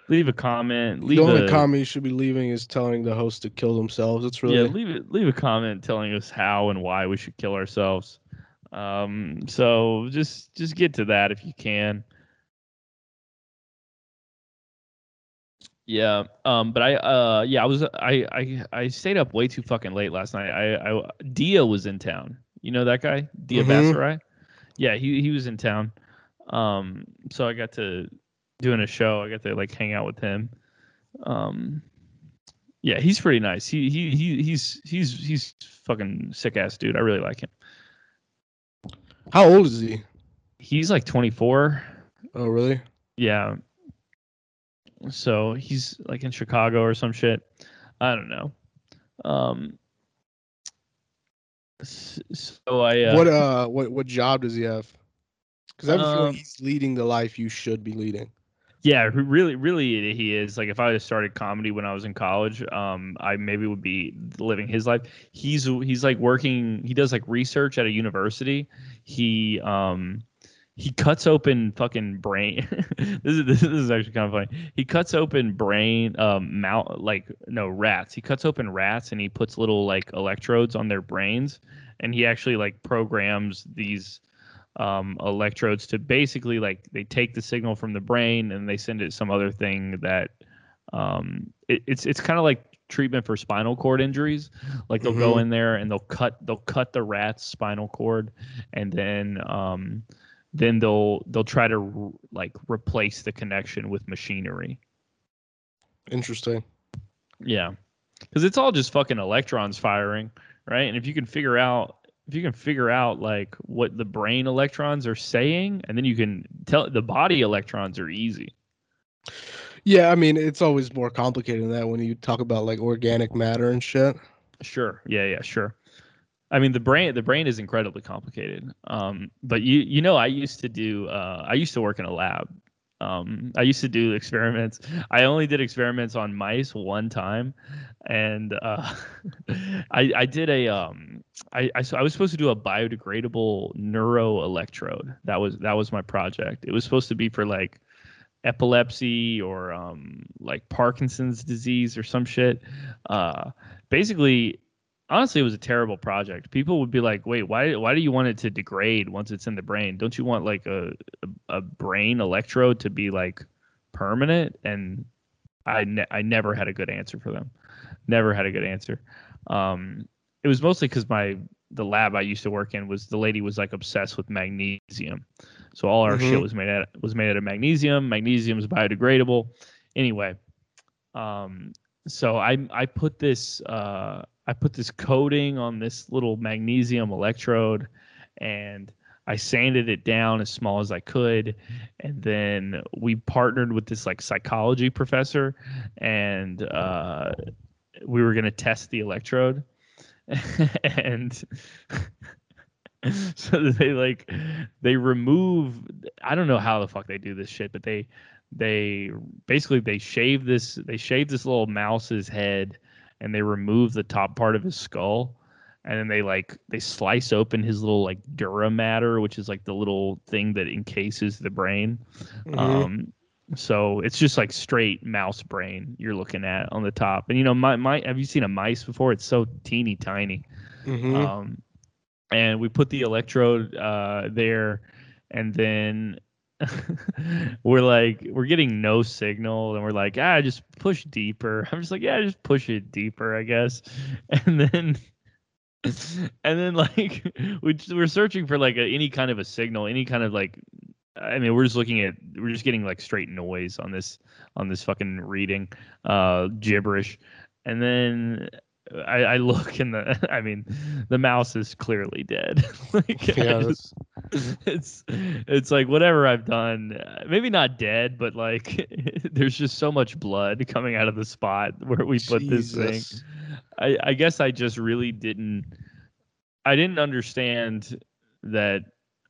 Leave a comment. Leave the only a, comment you should be leaving is telling the host to kill themselves. It's really yeah. Leave it. Leave a comment telling us how and why we should kill ourselves. Um. So just just get to that if you can. Yeah. Um. But I. Uh. Yeah. I was. I. I. I stayed up way too fucking late last night. I. I. Dia was in town. You know that guy, Dia mm-hmm. Bassaray. Yeah. He. He was in town. Um. So I got to. Doing a show, I got to like hang out with him. Um, yeah, he's pretty nice. He he he he's he's he's fucking sick ass dude. I really like him. How old is he? He's like twenty-four. Oh really? Yeah. So he's like in Chicago or some shit. I don't know. Um. So I. Uh, what uh? What what job does he have? Because I feel um, like he's leading the life you should be leading. Yeah, really, really, he is. Like, if I had started comedy when I was in college, um, I maybe would be living his life. He's he's like working. He does like research at a university. He um, he cuts open fucking brain. this is this is actually kind of funny. He cuts open brain um mouth like no rats. He cuts open rats and he puts little like electrodes on their brains, and he actually like programs these. Um, electrodes to basically like they take the signal from the brain and they send it to some other thing that um, it, it's it's kind of like treatment for spinal cord injuries. Like they'll mm-hmm. go in there and they'll cut they'll cut the rat's spinal cord and then um, then they'll they'll try to re- like replace the connection with machinery. Interesting. Yeah, because it's all just fucking electrons firing, right? And if you can figure out. If you can figure out like what the brain electrons are saying, and then you can tell the body electrons are easy. Yeah, I mean it's always more complicated than that when you talk about like organic matter and shit. Sure. Yeah. Yeah. Sure. I mean the brain, the brain is incredibly complicated. Um, but you, you know, I used to do, uh, I used to work in a lab. Um, I used to do experiments. I only did experiments on mice one time, and uh, I, I did a. Um, I, I, I was supposed to do a biodegradable neuro electrode. That was that was my project. It was supposed to be for like epilepsy or um, like Parkinson's disease or some shit. Uh, basically, honestly, it was a terrible project. People would be like, "Wait, why? Why do you want it to degrade once it's in the brain? Don't you want like a a, a brain electrode to be like permanent?" And I ne- I never had a good answer for them. Never had a good answer. Um, it was mostly because my the lab I used to work in was the lady was like obsessed with magnesium, so all our mm-hmm. shit was made out was made out of magnesium. Magnesium is biodegradable. Anyway, um, so I I put this. Uh, I put this coating on this little magnesium electrode and I sanded it down as small as I could. And then we partnered with this like psychology professor and uh, we were going to test the electrode. and so they like, they remove, I don't know how the fuck they do this shit, but they, they basically, they shave this, they shave this little mouse's head and they remove the top part of his skull, and then they like they slice open his little like dura mater, which is like the little thing that encases the brain. Mm-hmm. Um, so it's just like straight mouse brain you're looking at on the top. And you know, my my have you seen a mice before? It's so teeny tiny. Mm-hmm. Um, and we put the electrode uh, there, and then. we're like we're getting no signal and we're like ah just push deeper. I'm just like yeah just push it deeper I guess. And then and then like we just, we're searching for like a, any kind of a signal, any kind of like I mean we're just looking at we're just getting like straight noise on this on this fucking reading uh gibberish. And then I, I look and the I mean the mouse is clearly dead. Like, yeah, just, it's it's like whatever I've done, maybe not dead, but like there's just so much blood coming out of the spot where we put Jesus. this thing. I, I guess I just really didn't I didn't understand that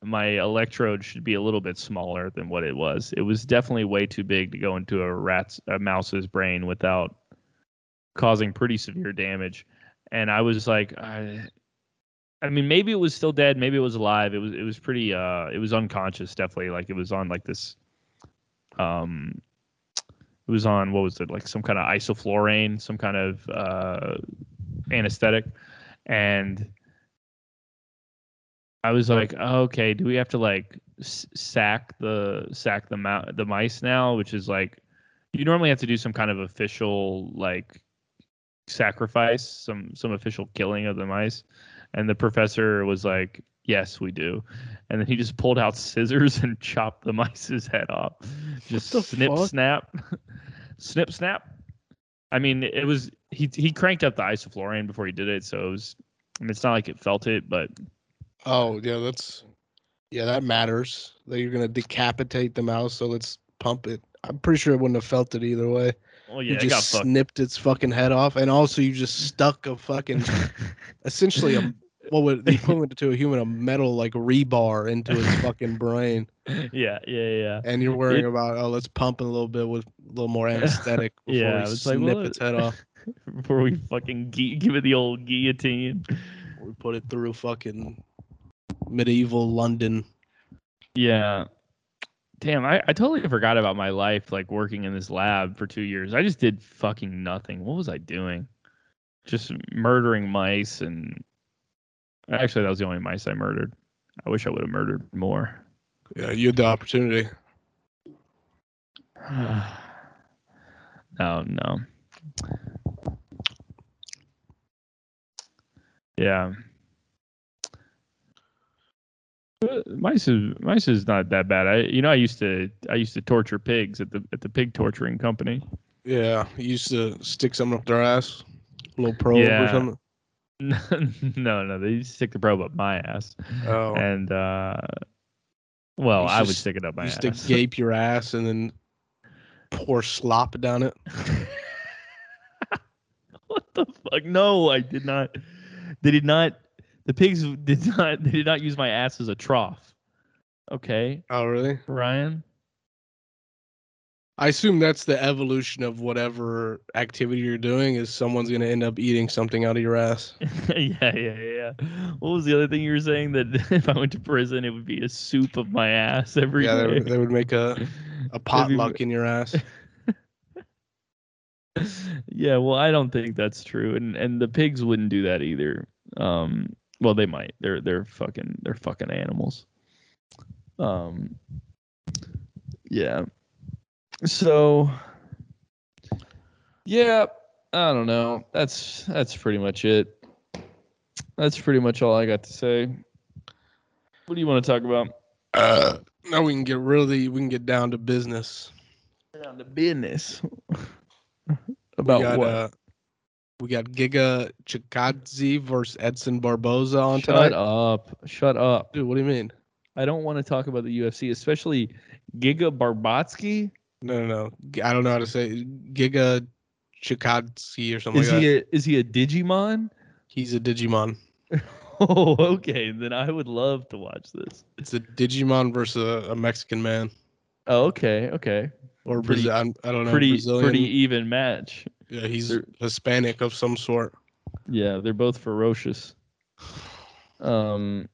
my electrode should be a little bit smaller than what it was. It was definitely way too big to go into a rat's a mouse's brain without causing pretty severe damage. And I was like, I, I mean, maybe it was still dead, maybe it was alive. It was, it was pretty, uh, it was unconscious, definitely. Like it was on like this, um, it was on what was it like some kind of isoflurane, some kind of uh, anesthetic, and I was like, oh, okay, do we have to like s- sack the sack the ma- the mice now? Which is like, you normally have to do some kind of official like sacrifice, some some official killing of the mice. And the professor was like, yes, we do. And then he just pulled out scissors and chopped the mice's head off. Just snip, fuck? snap, snip, snap. I mean, it was he he cranked up the isoflurane before he did it, so it was. I mean, it's not like it felt it, but oh yeah, that's yeah, that matters. That you're gonna decapitate the mouse, so let's pump it. I'm pretty sure it wouldn't have felt it either way. Oh yeah, you just it got snipped its fucking head off, and also you just stuck a fucking, essentially a what would the equivalent to a human a metal like rebar into its fucking brain. Yeah, yeah, yeah. And you're worrying it, about oh let's pump it a little bit with a little more anesthetic before yeah, we it snip like, well, its head off. Before we fucking gu- give it the old guillotine, we put it through fucking medieval London. Yeah. Damn, I, I totally forgot about my life, like working in this lab for two years. I just did fucking nothing. What was I doing? Just murdering mice, and actually, that was the only mice I murdered. I wish I would have murdered more. Yeah, you had the opportunity. Oh, no. Yeah. Mice is mice is not that bad. I you know I used to I used to torture pigs at the at the pig torturing company. Yeah, you used to stick something up their ass, a little probe yeah. or something. No, no, they used to stick the probe up my ass. Oh, and uh, well, I would stick it up my ass. Used to gape your ass and then pour slop down it. What the fuck? No, I did not. They did not. The pigs did not. They did not use my ass as a trough. Okay. Oh, really, Ryan? I assume that's the evolution of whatever activity you're doing. Is someone's going to end up eating something out of your ass? yeah, yeah, yeah. What was the other thing you were saying? That if I went to prison, it would be a soup of my ass every yeah, day. Yeah, they, they would make a a potluck in your ass. Yeah, well, I don't think that's true, and and the pigs wouldn't do that either. Um. Well, they might. They're they're fucking they're fucking animals. Um. Yeah. So. Yeah, I don't know. That's that's pretty much it. That's pretty much all I got to say. What do you want to talk about? Uh, now we can get really we can get down to business. Down to business. About got, what? Uh, We got Giga Chikadze versus Edson Barboza on Shut tonight. Shut up. Shut up. Dude, what do you mean? I don't want to talk about the U F C, especially Giga Barbotsky. No, no, no. I don't know how to say it. Giga Chikadze or something is like he that. A, is he a Digimon? He's a Digimon. Oh, okay. Then I would love to watch this. It's a Digimon versus a, a Mexican man. Oh, okay, okay. Or pretty, Brazil, I don't know, pretty, Brazilian. Pretty even match. Yeah, he's they're, Hispanic of some sort. Yeah, they're both ferocious. Um,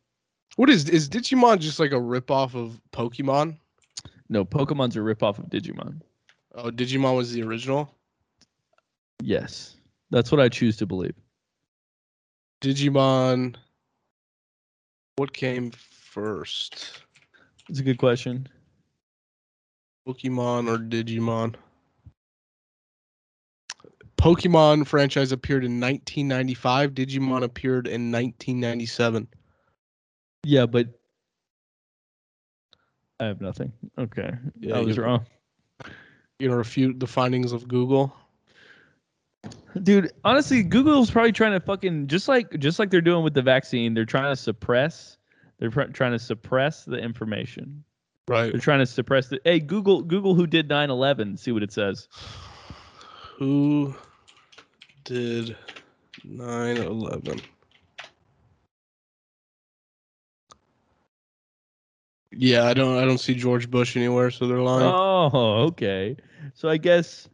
what is is Digimon just like a ripoff of Pokemon? No, Pokemon's a ripoff of Digimon. Oh, Digimon was the original? Yes, that's what I choose to believe. Digimon, what came first? That's a good question. Pokemon or Digimon? Pokemon franchise appeared in nineteen ninety-five. Digimon appeared in nineteen ninety-seven. Yeah, but I have nothing. Okay. Yeah, I was you, wrong. You refute the findings of Google? Dude, honestly, Google's probably trying to fucking just like just like they're doing with the vaccine. They're trying to suppress. They're pr- trying to suppress the information. Right. They're trying to suppress the. Hey, Google, Google, who did nine eleven? See what it says. Who did nine eleven? Yeah, I don't. I don't see George Bush anywhere, so they're lying. Oh, okay. So I guess.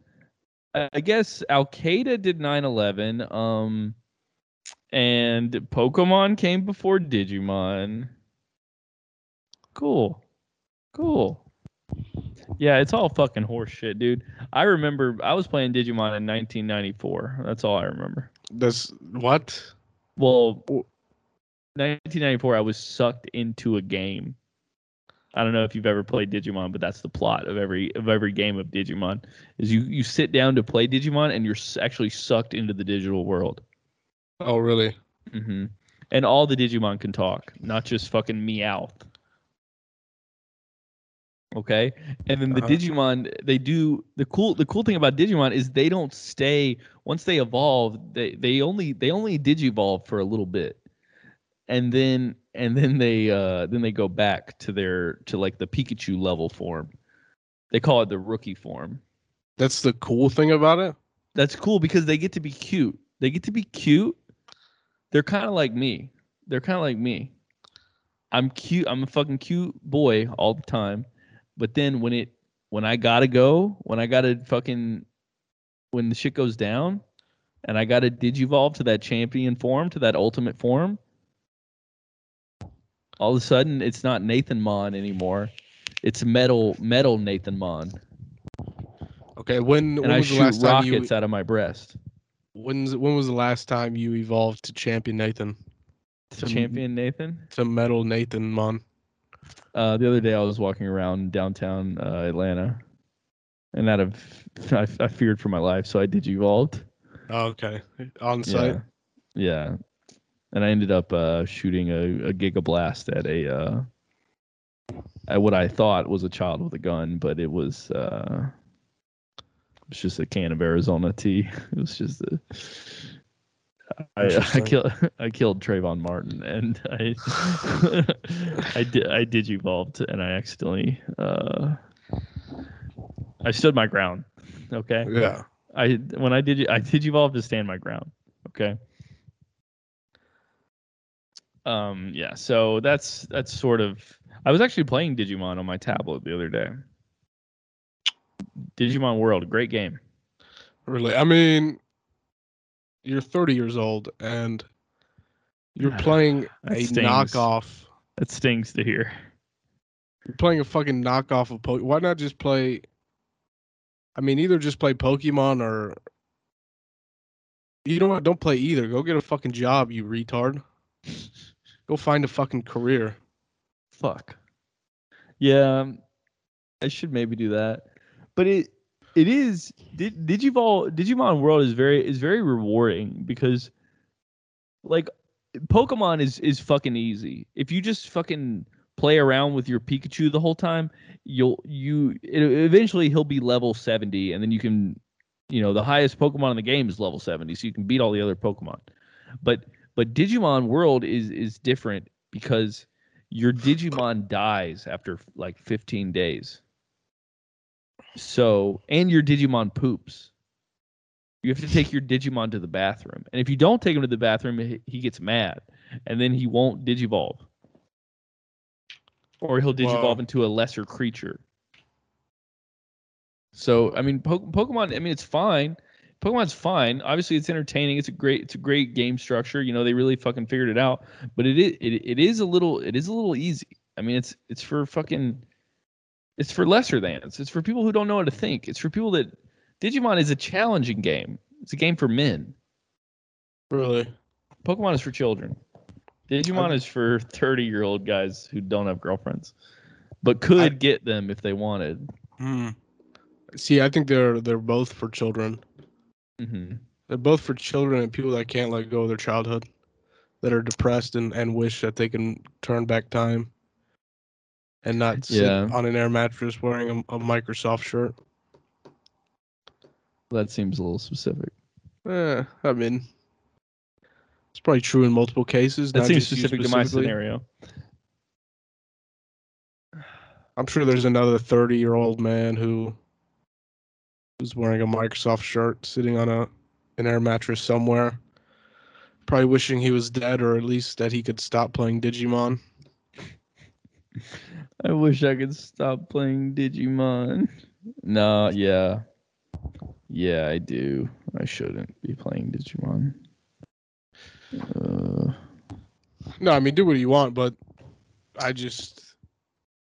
I guess Al Qaeda did nine eleven, um, and Pokemon came before Digimon. Cool, cool. Yeah, it's all fucking horse shit, dude. I remember I was playing Digimon in nineteen ninety-four. That's all I remember. That's what? Well, nineteen ninety-four, I was sucked into a game. I don't know if you've ever played Digimon, but that's the plot of every of every game of Digimon is you, you sit down to play Digimon and you're actually sucked into the digital world. Oh, really? Mm-hmm. And all the Digimon can talk, not just fucking Meowth. Okay? And then the uh-huh. Digimon, they do the cool the cool thing about Digimon is they don't stay once they evolve, they they only they only digivolve for a little bit. And then and then they uh, then they go back to their to like the Pikachu level form. They call it the rookie form. That's the cool thing about it. That's cool because they get to be cute. They get to be cute. They're kind of like me. They're kind of like me. I'm cute. I'm a fucking cute boy all the time. But then when it when I gotta go, when I gotta fucking when the shit goes down, and I gotta digivolve to that champion form, to that ultimate form. All of a sudden, it's not Nathan Mon anymore. It's metal, metal Nathan Mon. Okay, when, when I was shoot the last rockets time you, out of my breast. When's when was the last time you evolved to Champion Nathan? To, to Champion Nathan? To metal Nathan Mon. Uh, the other day, I was walking around downtown uh, Atlanta, and out of I, I feared for my life, so I digivolved. Oh, okay, on site. Yeah. yeah. And I ended up uh, shooting a, a Giga Blast at a uh, at what I thought was a child with a gun, but it was uh, it was just a can of Arizona tea. It was just a, I, I killed I killed Trayvon Martin, and I I did I digivolved, and I accidentally uh, I stood my ground. Okay. Yeah. I when I did I digivolved to stand my ground. Okay. Um, yeah, so that's that's sort of. I was actually playing Digimon on my tablet the other day. Digimon World, great game. Really, I mean, you're thirty years old and you're God, playing a stings. knockoff. That stings to hear. You're playing a fucking knockoff of Pokemon. Why not just play? I mean, either just play Pokemon or you know what? Don't play either. Go get a fucking job, you retard. Go find a fucking career. Fuck. Yeah, I should maybe do that. But it it is did Digimon Digimon World is very is very rewarding because like Pokemon is is fucking easy. If you just fucking play around with your Pikachu the whole time, you'll you it, eventually he'll be level seventy and then you can you know the highest Pokemon in the game is level seventy, so you can beat all the other Pokemon. But But Digimon World is is different because your Digimon dies after like fifteen days. So, and your Digimon poops. You have to take your Digimon to the bathroom. And if you don't take him to the bathroom, he gets mad. And then he won't digivolve. Or he'll digivolve Whoa. into a lesser creature. So, I mean, po- Pokemon, I mean, it's fine. Pokemon's fine. Obviously, it's entertaining. It's a great, it's a great game structure. You know, they really fucking figured it out. But it is, it, it is a little, it is a little easy. I mean, it's, it's for fucking, it's for lesser thans. It's for people who don't know how to think. It's for people that Digimon is a challenging game. It's a game for men. Really? Pokemon is for children. Digimon I, is for thirty-year-old guys who don't have girlfriends, but could I, get them if they wanted. Hmm. See, I think they're they're both for children. Mm-hmm. They're both for children and people that can't let go of their childhood, that are depressed and, and wish that they can turn back time and not sit yeah. on an air mattress wearing a, a Microsoft shirt. That seems a little specific. Uh, I mean, it's probably true in multiple cases. That seems specific to my scenario. I'm sure there's another thirty-year-old man who was wearing a Microsoft shirt, sitting on a an air mattress somewhere, probably wishing he was dead, or at least that he could stop playing Digimon. I wish I could stop playing Digimon. No, yeah. Yeah, I do. I shouldn't be playing Digimon. Uh... No, I mean, do what you want, but I just...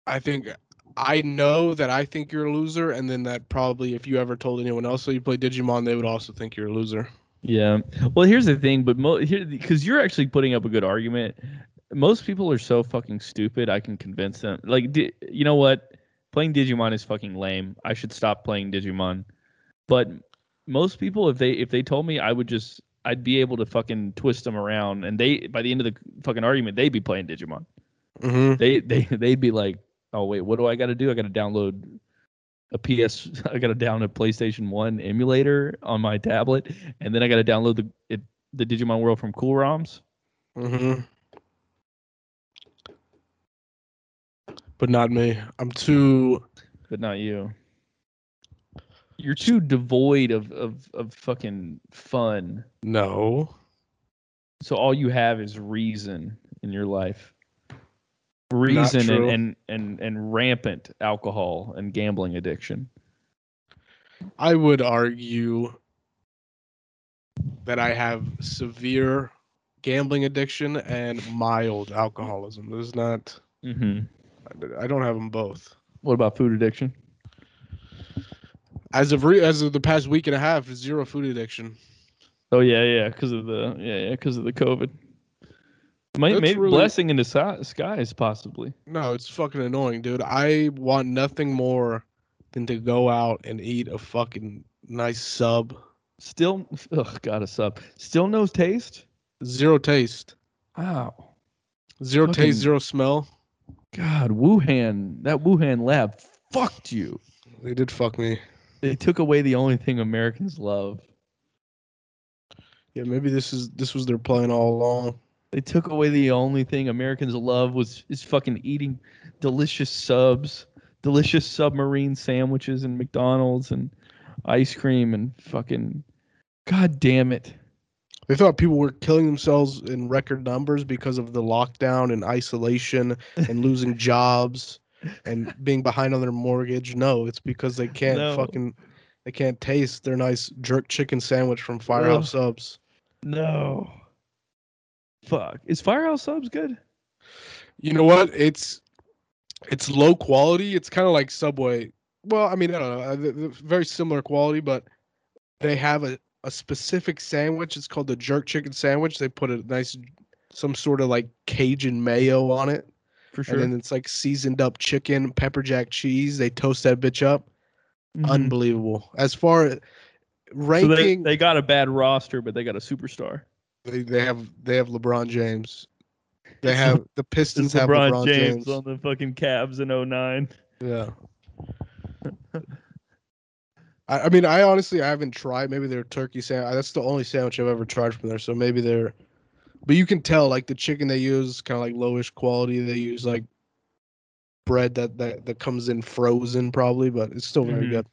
I think... I know that I think you're a loser, and then that probably, if you ever told anyone else that you play Digimon, they would also think you're a loser. Yeah. Well, here's the thing, but mo- here, because you're actually putting up a good argument... Most people are so fucking stupid, I can convince them. Like, di- you know what? Playing Digimon is fucking lame. I should stop playing Digimon. But most people, if they if they told me, I would just... I'd be able to fucking twist them around. And they, by the end of the fucking argument, they'd be playing Digimon. Mm-hmm. They, they, they'd be like, oh, wait, what do I got to do? I got to download a P S... I got to download a PlayStation one emulator on my tablet. And then I got to download the it, the Digimon World from Cool ROMs. Mm-hmm. But not me. I'm too... But not you. You're too devoid of, of, of fucking fun. No. So all you have is reason in your life. Reason and, and, and, and rampant alcohol and gambling addiction. I would argue that I have severe gambling addiction and mild alcoholism. There's not... Mm-hmm. I don't have them both. What about food addiction? As of re- as of the past week and a half, zero food addiction. Oh yeah, yeah, because of the yeah, yeah, because of the COVID. Might maybe really, blessing in the si- skies, possibly. No, it's fucking annoying, dude. I want nothing more than to go out and eat a fucking nice sub. Still, ugh, got a sub. Still no taste. Zero taste. Wow. Zero fucking... taste, zero smell. God, Wuhan, that Wuhan lab fucked you. They did fuck me. They took away the only thing Americans love. Yeah, maybe this is this was their plan all along. They took away the only thing Americans love was is fucking eating delicious subs, delicious submarine sandwiches and McDonald's and ice cream and fucking... God damn it. They thought people were killing themselves in record numbers because of the lockdown and isolation and losing jobs and being behind on their mortgage. No, it's because they can't no. fucking, they can't taste their nice jerk chicken sandwich from Firehouse no. Subs. No. Fuck. Is Firehouse Subs good? You know what? It's, it's low quality. It's kind of like Subway. Well, I mean, I don't know. Very similar quality, but they have a, a specific sandwich. It's called the jerk chicken sandwich. They put a nice, some sort of like Cajun mayo on it. For sure. And then it's like seasoned up chicken, pepper jack cheese. They toast that bitch up. Mm-hmm. Unbelievable. As far as ranking, so they, they got a bad roster, but they got a superstar. They they have they have LeBron James. They have the Pistons LeBron have LeBron James, James on the fucking Cavs in oh nine. Yeah. I mean, I honestly, I haven't tried. Maybe their turkey sandwich. That's the only sandwich I've ever tried from there. So maybe they're, but you can tell like the chicken they use, kind of like lowish quality. They use like bread that, that, that comes in frozen probably, but it's still very mm-hmm. good.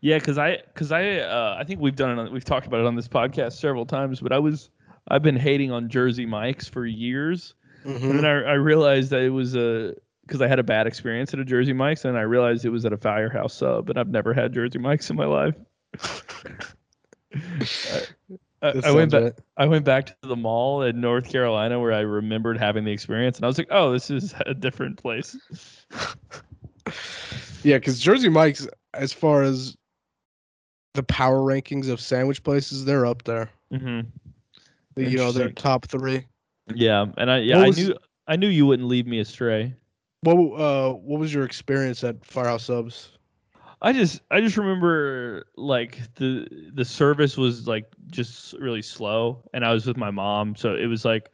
Yeah, because I because I uh, I think we've done it. On, we've talked about it on this podcast several times. But I was I've been hating on Jersey Mike's for years, mm-hmm. and then I, I realized that it was a. Because I had a bad experience at a Jersey Mike's, and I realized it was at a Firehouse Sub, and I've never had Jersey Mike's in my life. I, I, I went back. Right. I went back to the mall in North Carolina where I remembered having the experience, and I was like, "Oh, this is a different place." Yeah, because Jersey Mike's, as far as the power rankings of sandwich places, they're up there. Mm-hmm. The, you know, they're top three. Yeah, and I yeah was, I knew I knew you wouldn't lead me astray. What uh what was your experience at Firehouse Subs? I just I just remember like the the service was like just really slow, and I was with my mom, so it was like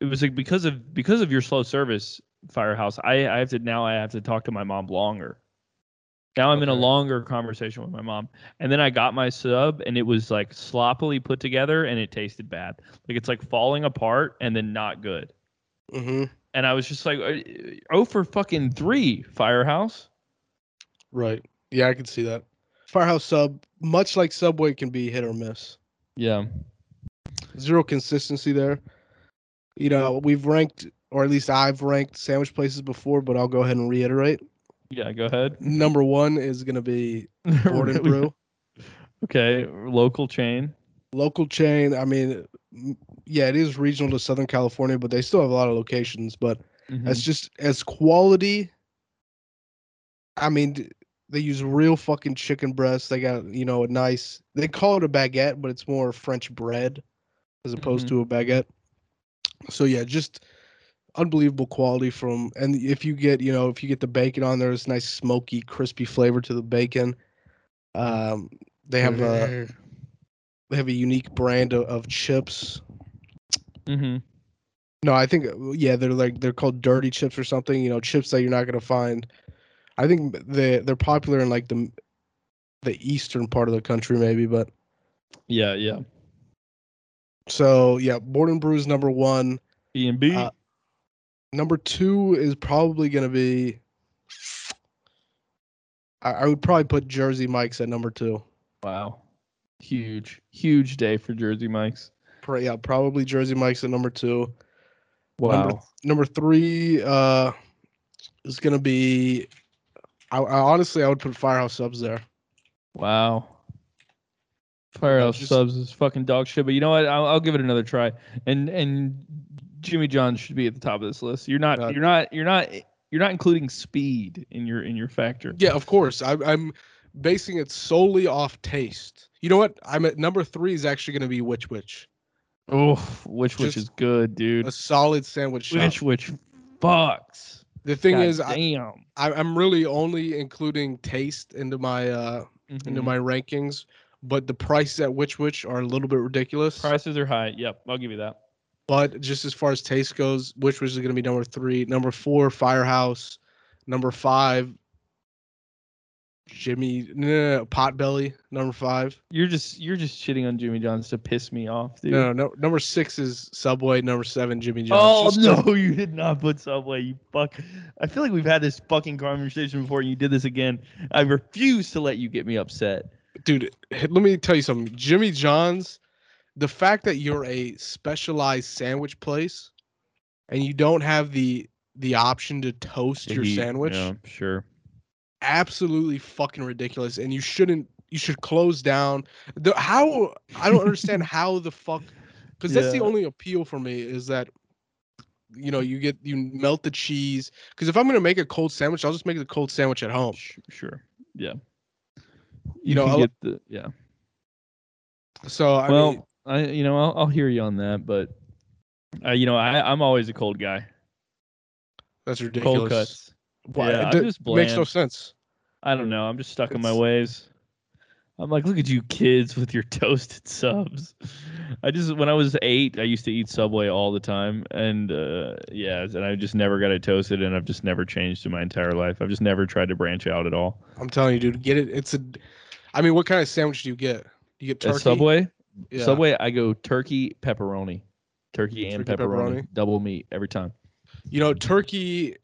it was like because of because of your slow service, Firehouse, I, I have to now I have to talk to my mom longer. Now I'm okay. in a longer conversation with my mom. And then I got my sub, and it was like sloppily put together, and it tasted bad. Like it's like falling apart and then not good. Mm-hmm. And I was just like, oh for fucking three, Firehouse. Right. Yeah, I can see that. Firehouse Sub, much like Subway, can be hit or miss. Yeah. Zero consistency there. You know, we've ranked, or at least I've ranked sandwich places before, but I'll go ahead and reiterate. Yeah, go ahead. Number one is going to be Board and Brew. Okay, local chain. Local chain. I mean, yeah, it is regional to Southern California, but they still have a lot of locations. But mm-hmm. as just as quality, I mean, they use real fucking chicken breasts. They got, you know, a nice, they call it a baguette, but it's more French bread as opposed mm-hmm. to a baguette. So, yeah, just unbelievable quality from, and if you get, you know, if you get the bacon on there, it's nice, smoky, crispy flavor to the bacon. Um, they have a, they have a unique brand of, of chips. Mm-hmm. No, I think, yeah, they're like, they're called dirty chips or something, you know, chips that you're not going to find. I think they, they're popular in like the, the eastern part of the country maybe, but. Yeah. Yeah. So yeah, Board and Brew is number one. B and B. Number two is probably going to be, I, I would probably put Jersey Mike's at number two. Wow. Huge, huge day for Jersey Mike's. Pro, yeah, probably Jersey Mike's at number two. Wow. Number, number three uh, is going to be, I, I honestly, I would put Firehouse Subs there. Wow. Firehouse just, Subs is fucking dog shit, but you know what? I'll, I'll give it another try. And, and, Jimmy John's should be at the top of this list. You're not, God. you're not, you're not, you're not including speed in your, in your factor. Yeah, of course. I'm, I'm basing it solely off taste. You know what? I'm at number three is actually going to be Witch Witch. Oh, Witch Witch is good, dude. A solid sandwich shop. Witch Witch fucks. The thing God is, damn. I, I'm really only including taste into my, uh, mm-hmm. into my rankings, but the prices at Witch Witch are a little bit ridiculous. Prices are high. Yep. I'll give you that. But just as far as taste goes, Witch Witch is going to be number three. Number four, Firehouse. Number five, Jimmy no, no, no, Potbelly. Number five. You're just you're just shitting on Jimmy John's to piss me off, dude. No, no, no. Number six is Subway. Number seven, Jimmy John's. Oh no, you did not put Subway. You fuck. I feel like we've had this fucking conversation before, and you did this again. I refuse to let you get me upset, dude. Let me tell you something, Jimmy John's. The fact that you're a specialized sandwich place and you don't have the the option to toast your sandwich. Yeah, sure. Absolutely fucking ridiculous. And you shouldn't, you should close down. The, how, I don't understand how the fuck, because that's yeah. the only appeal for me is that, you know, you get, you melt the cheese. Because if I'm going to make a cold sandwich, I'll just make the cold sandwich at home. Sure. Yeah. You, you know, get the, yeah. So, I well, mean, I, you know, I'll, I'll hear you on that, but, uh, you know, I, I'm always a cold guy. That's ridiculous. Cold cuts. Why? Yeah, it d- just makes no sense. I don't know. I'm just stuck it's... in my ways. I'm like, look at you kids with your toasted subs. I just, when I was eight, I used to eat Subway all the time. And, uh, yeah, and I just never got it toasted, and I've just never changed in my entire life. I've just never tried to branch out at all. I'm telling you, dude, get it. It's a, I mean, what kind of sandwich do you get? You get turkey. At Subway? Yeah. Subway, I go turkey, pepperoni. Turkey and turkey, pepperoni, pepperoni. Double meat every time. You know, turkey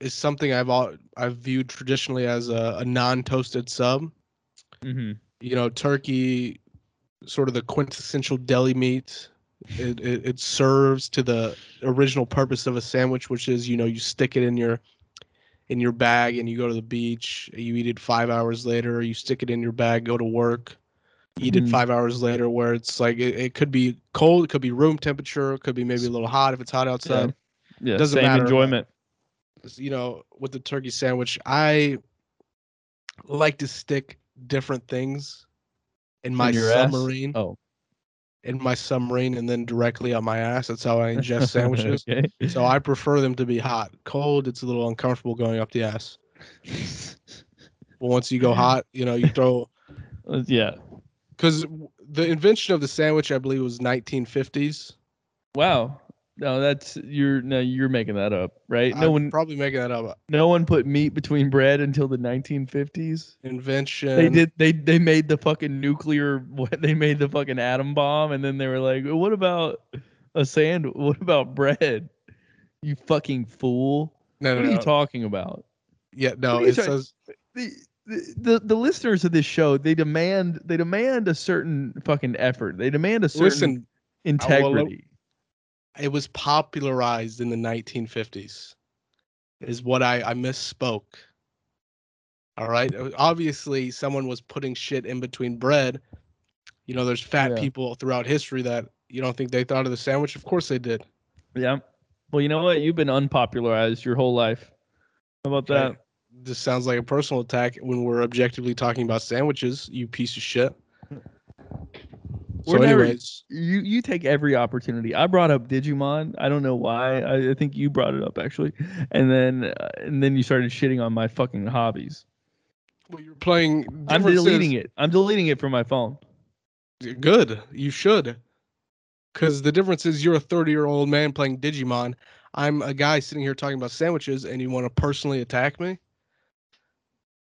is something I've all, I've viewed traditionally as a, a non-toasted sub. Mm-hmm. You know, turkey, sort of the quintessential deli meat. It, it it serves to the original purpose of a sandwich, which is, you know, you stick it in your in your bag and you go to the beach. You eat it five hours later. You stick it in your bag, go to work. Eat it five hours later, where it's like it, it could be cold, it could be room temperature, it could be maybe a little hot if it's hot outside. Yeah, yeah, doesn't same matter. Enjoyment. You know, with the turkey sandwich, I like to stick different things in my in submarine. Ass? Oh, in my submarine, and then directly on my ass. That's how I ingest sandwiches. Okay. So I prefer them to be hot. Cold, it's a little uncomfortable going up the ass. But once you go hot, you know, you throw. Yeah. Because the invention of the sandwich, I believe, was nineteen fifties. Wow. No, that's you're no, you're making that up, right? No I'm one probably making that up. No one put meat between bread until the nineteen fifties. Invention. They did. They they made the fucking nuclear. They made the fucking atom bomb, and then they were like, "What about a sandwich? What about bread? You fucking fool! No, no, what are no. you talking about?" Yeah, no. It says the, the the the listeners of this show they demand they demand a certain fucking effort. They demand a certain listen, integrity. It was popularized in the nineteen fifties, is what I, I misspoke. All right. Obviously, someone was putting shit in between bread. You know, there's fat yeah. people throughout history that you don't think they thought of the sandwich. Of course they did. Yeah. Well, you know what? You've been unpopularized your whole life. How about that? Right. This sounds like a personal attack when we're objectively talking about sandwiches, you piece of shit. So anyways, never, you, you take every opportunity. I brought up Digimon. I don't know why. I, I think you brought it up, actually. And then uh, and then you started shitting on my fucking hobbies. Well, you're playing... I'm deleting it. I'm deleting it from my phone. Good. You should. Because the difference is you're a thirty-year-old man playing Digimon. I'm a guy sitting here talking about sandwiches, and you want to personally attack me?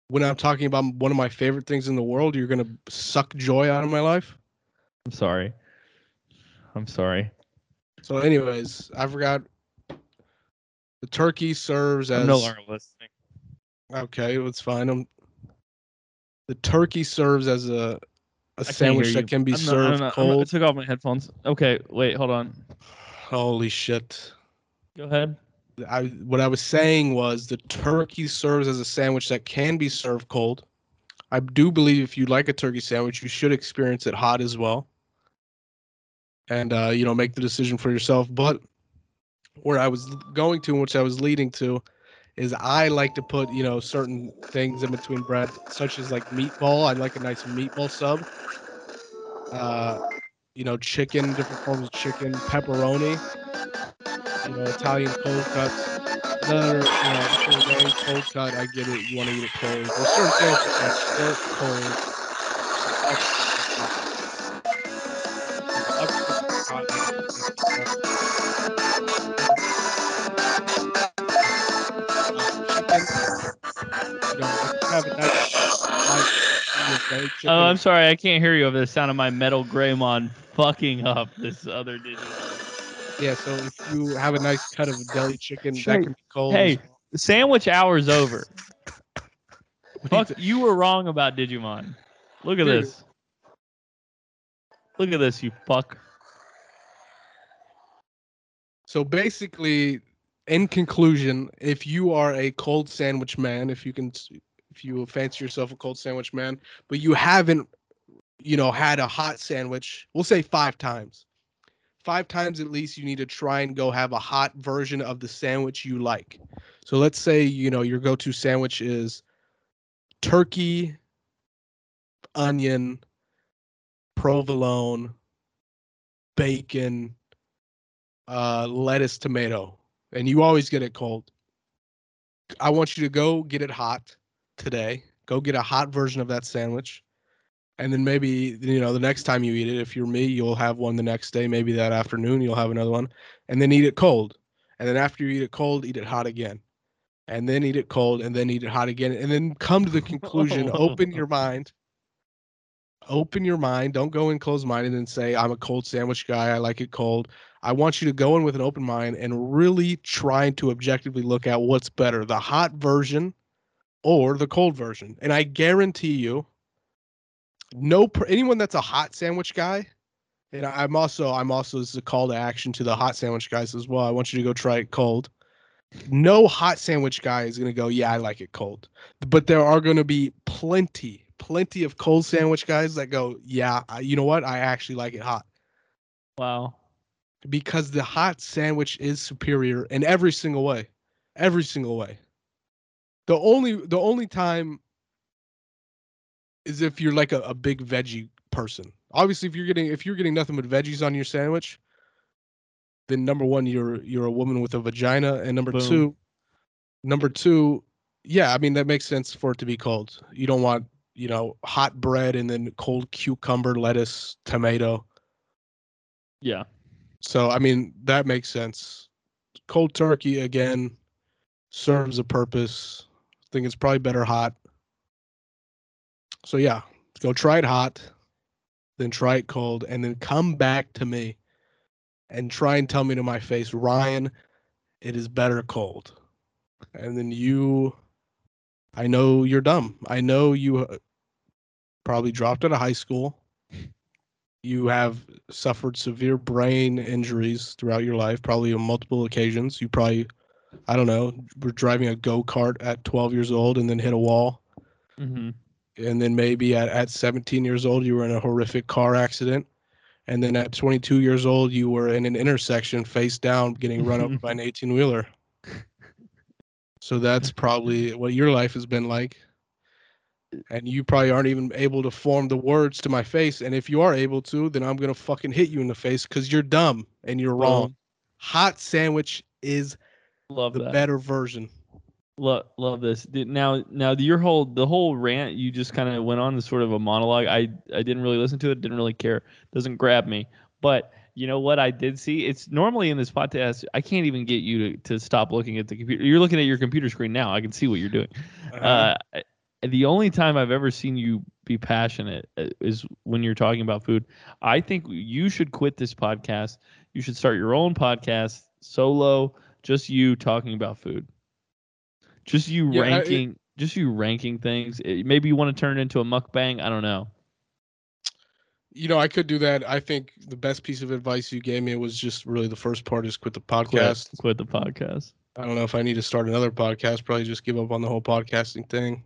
When I'm talking about one of my favorite things in the world, you're going to suck joy out of my life? I'm sorry. I'm sorry. So anyways, I forgot. The turkey serves as... I'm no longer listening. Okay, it's fine. I'm... The turkey serves as a, a sandwich that can be I'm served not, I'm not, cold. I'm not, I took off my headphones. Okay, wait, hold on. Holy shit. Go ahead. I, what I was saying was the turkey serves as a sandwich that can be served cold. I do believe if you like a turkey sandwich, you should experience it hot as well. And, uh, you know, make the decision for yourself. But where I was going to, which I was leading to, is I like to put, you know, certain things in between bread, such as like meatball. I like a nice meatball sub. Uh, you know, chicken, different forms of chicken, pepperoni, you know, Italian cold cuts. Another, you know, if you're very cold cut, I get it. You want to eat it cold. There's certain things that are cold. Oh, I'm sorry, I can't hear you over the sound of my metal Greymon fucking up this other digital. Yeah, so if you have a nice cut of deli chicken, sure. that can be cold. Hey, sandwich hour's over. Fuck, you were wrong about Digimon. Look at Dude. this. Look at this, you fuck. So basically, in conclusion, if you are a cold sandwich man, if you can, if you fancy yourself a cold sandwich man, but you haven't, you know, had a hot sandwich, we'll say five times. Five times at least, you need to try and go have a hot version of the sandwich you like. So let's say, you know, your go-to sandwich is turkey, onion, provolone, bacon, uh, lettuce, tomato, and you always get it cold. I want you to go get it hot today. Go get a hot version of that sandwich. And then maybe, you know, the next time you eat it, if you're me, you'll have one the next day. Maybe that afternoon you'll have another one. And then eat it cold. And then after you eat it cold, eat it hot again. And then eat it cold, and then eat it hot again. And then come to the conclusion. Open your mind. Open your mind. Don't go in closed-minded and say, I'm a cold sandwich guy. I like it cold. I want you to go in with an open mind and really trying to objectively look at what's better, the hot version or the cold version. And I guarantee you, No, anyone that's a hot sandwich guy, and I'm also, I'm also, this is a call to action to the hot sandwich guys as well. I want you to go try it cold. No hot sandwich guy is going to go, yeah, I like it cold. But there are going to be plenty, plenty of cold sandwich guys that go, yeah, I, you know what? I actually like it hot. Wow. Because the hot sandwich is superior in every single way, every single way. The only, the only time is if you're like a, a big veggie person. Obviously, if you're getting if you're getting nothing but veggies on your sandwich, then number one, you're you're a woman with a vagina, and number Boom. two, number two, yeah, I mean that makes sense for it to be cold. You don't want you know hot bread and then cold cucumber, lettuce, tomato. Yeah, So, I mean, that makes sense. Cold turkey, again, serves a purpose. I think it's probably better hot. So, yeah, go try it hot, then try it cold, and then come back to me and try and tell me to my face, Ryan, it is better cold. And then you, I know you're dumb. I know you probably dropped out of high school. You have suffered severe brain injuries throughout your life, probably on multiple occasions. You probably, I don't know, were driving a go-kart at twelve years old and then hit a wall. Mm-hmm. And then maybe at, at seventeen years old, you were in a horrific car accident. And then at twenty-two years old, you were in an intersection face down getting run over by an eighteen-wheeler. So that's probably what your life has been like. And you probably aren't even able to form the words to my face. And if you are able to, then I'm going to fucking hit you in the face because you're dumb and you're wrong. Hot sandwich is love the that. better version. Love, love this. Now, now your whole the whole rant you just kind of went on is sort of a monologue. I, I didn't really listen to it. Didn't really care. Doesn't grab me. But you know what I did see? It's normally in this podcast, I can't even get you to, to stop looking at the computer. You're looking at your computer screen now. I can see what you're doing. Uh-huh. Uh, the only time I've ever seen you be passionate is when you're talking about food. I think you should quit this podcast. You should start your own podcast, solo, just you talking about food. Just you yeah, ranking, I, it, just you ranking things. It, maybe you want to turn it into a mukbang. I don't know. You know, I could do that. I think the best piece of advice you gave me was just really the first part is quit the podcast. Quit, quit the podcast. I don't know if I need to start another podcast. Probably just give up on the whole podcasting thing.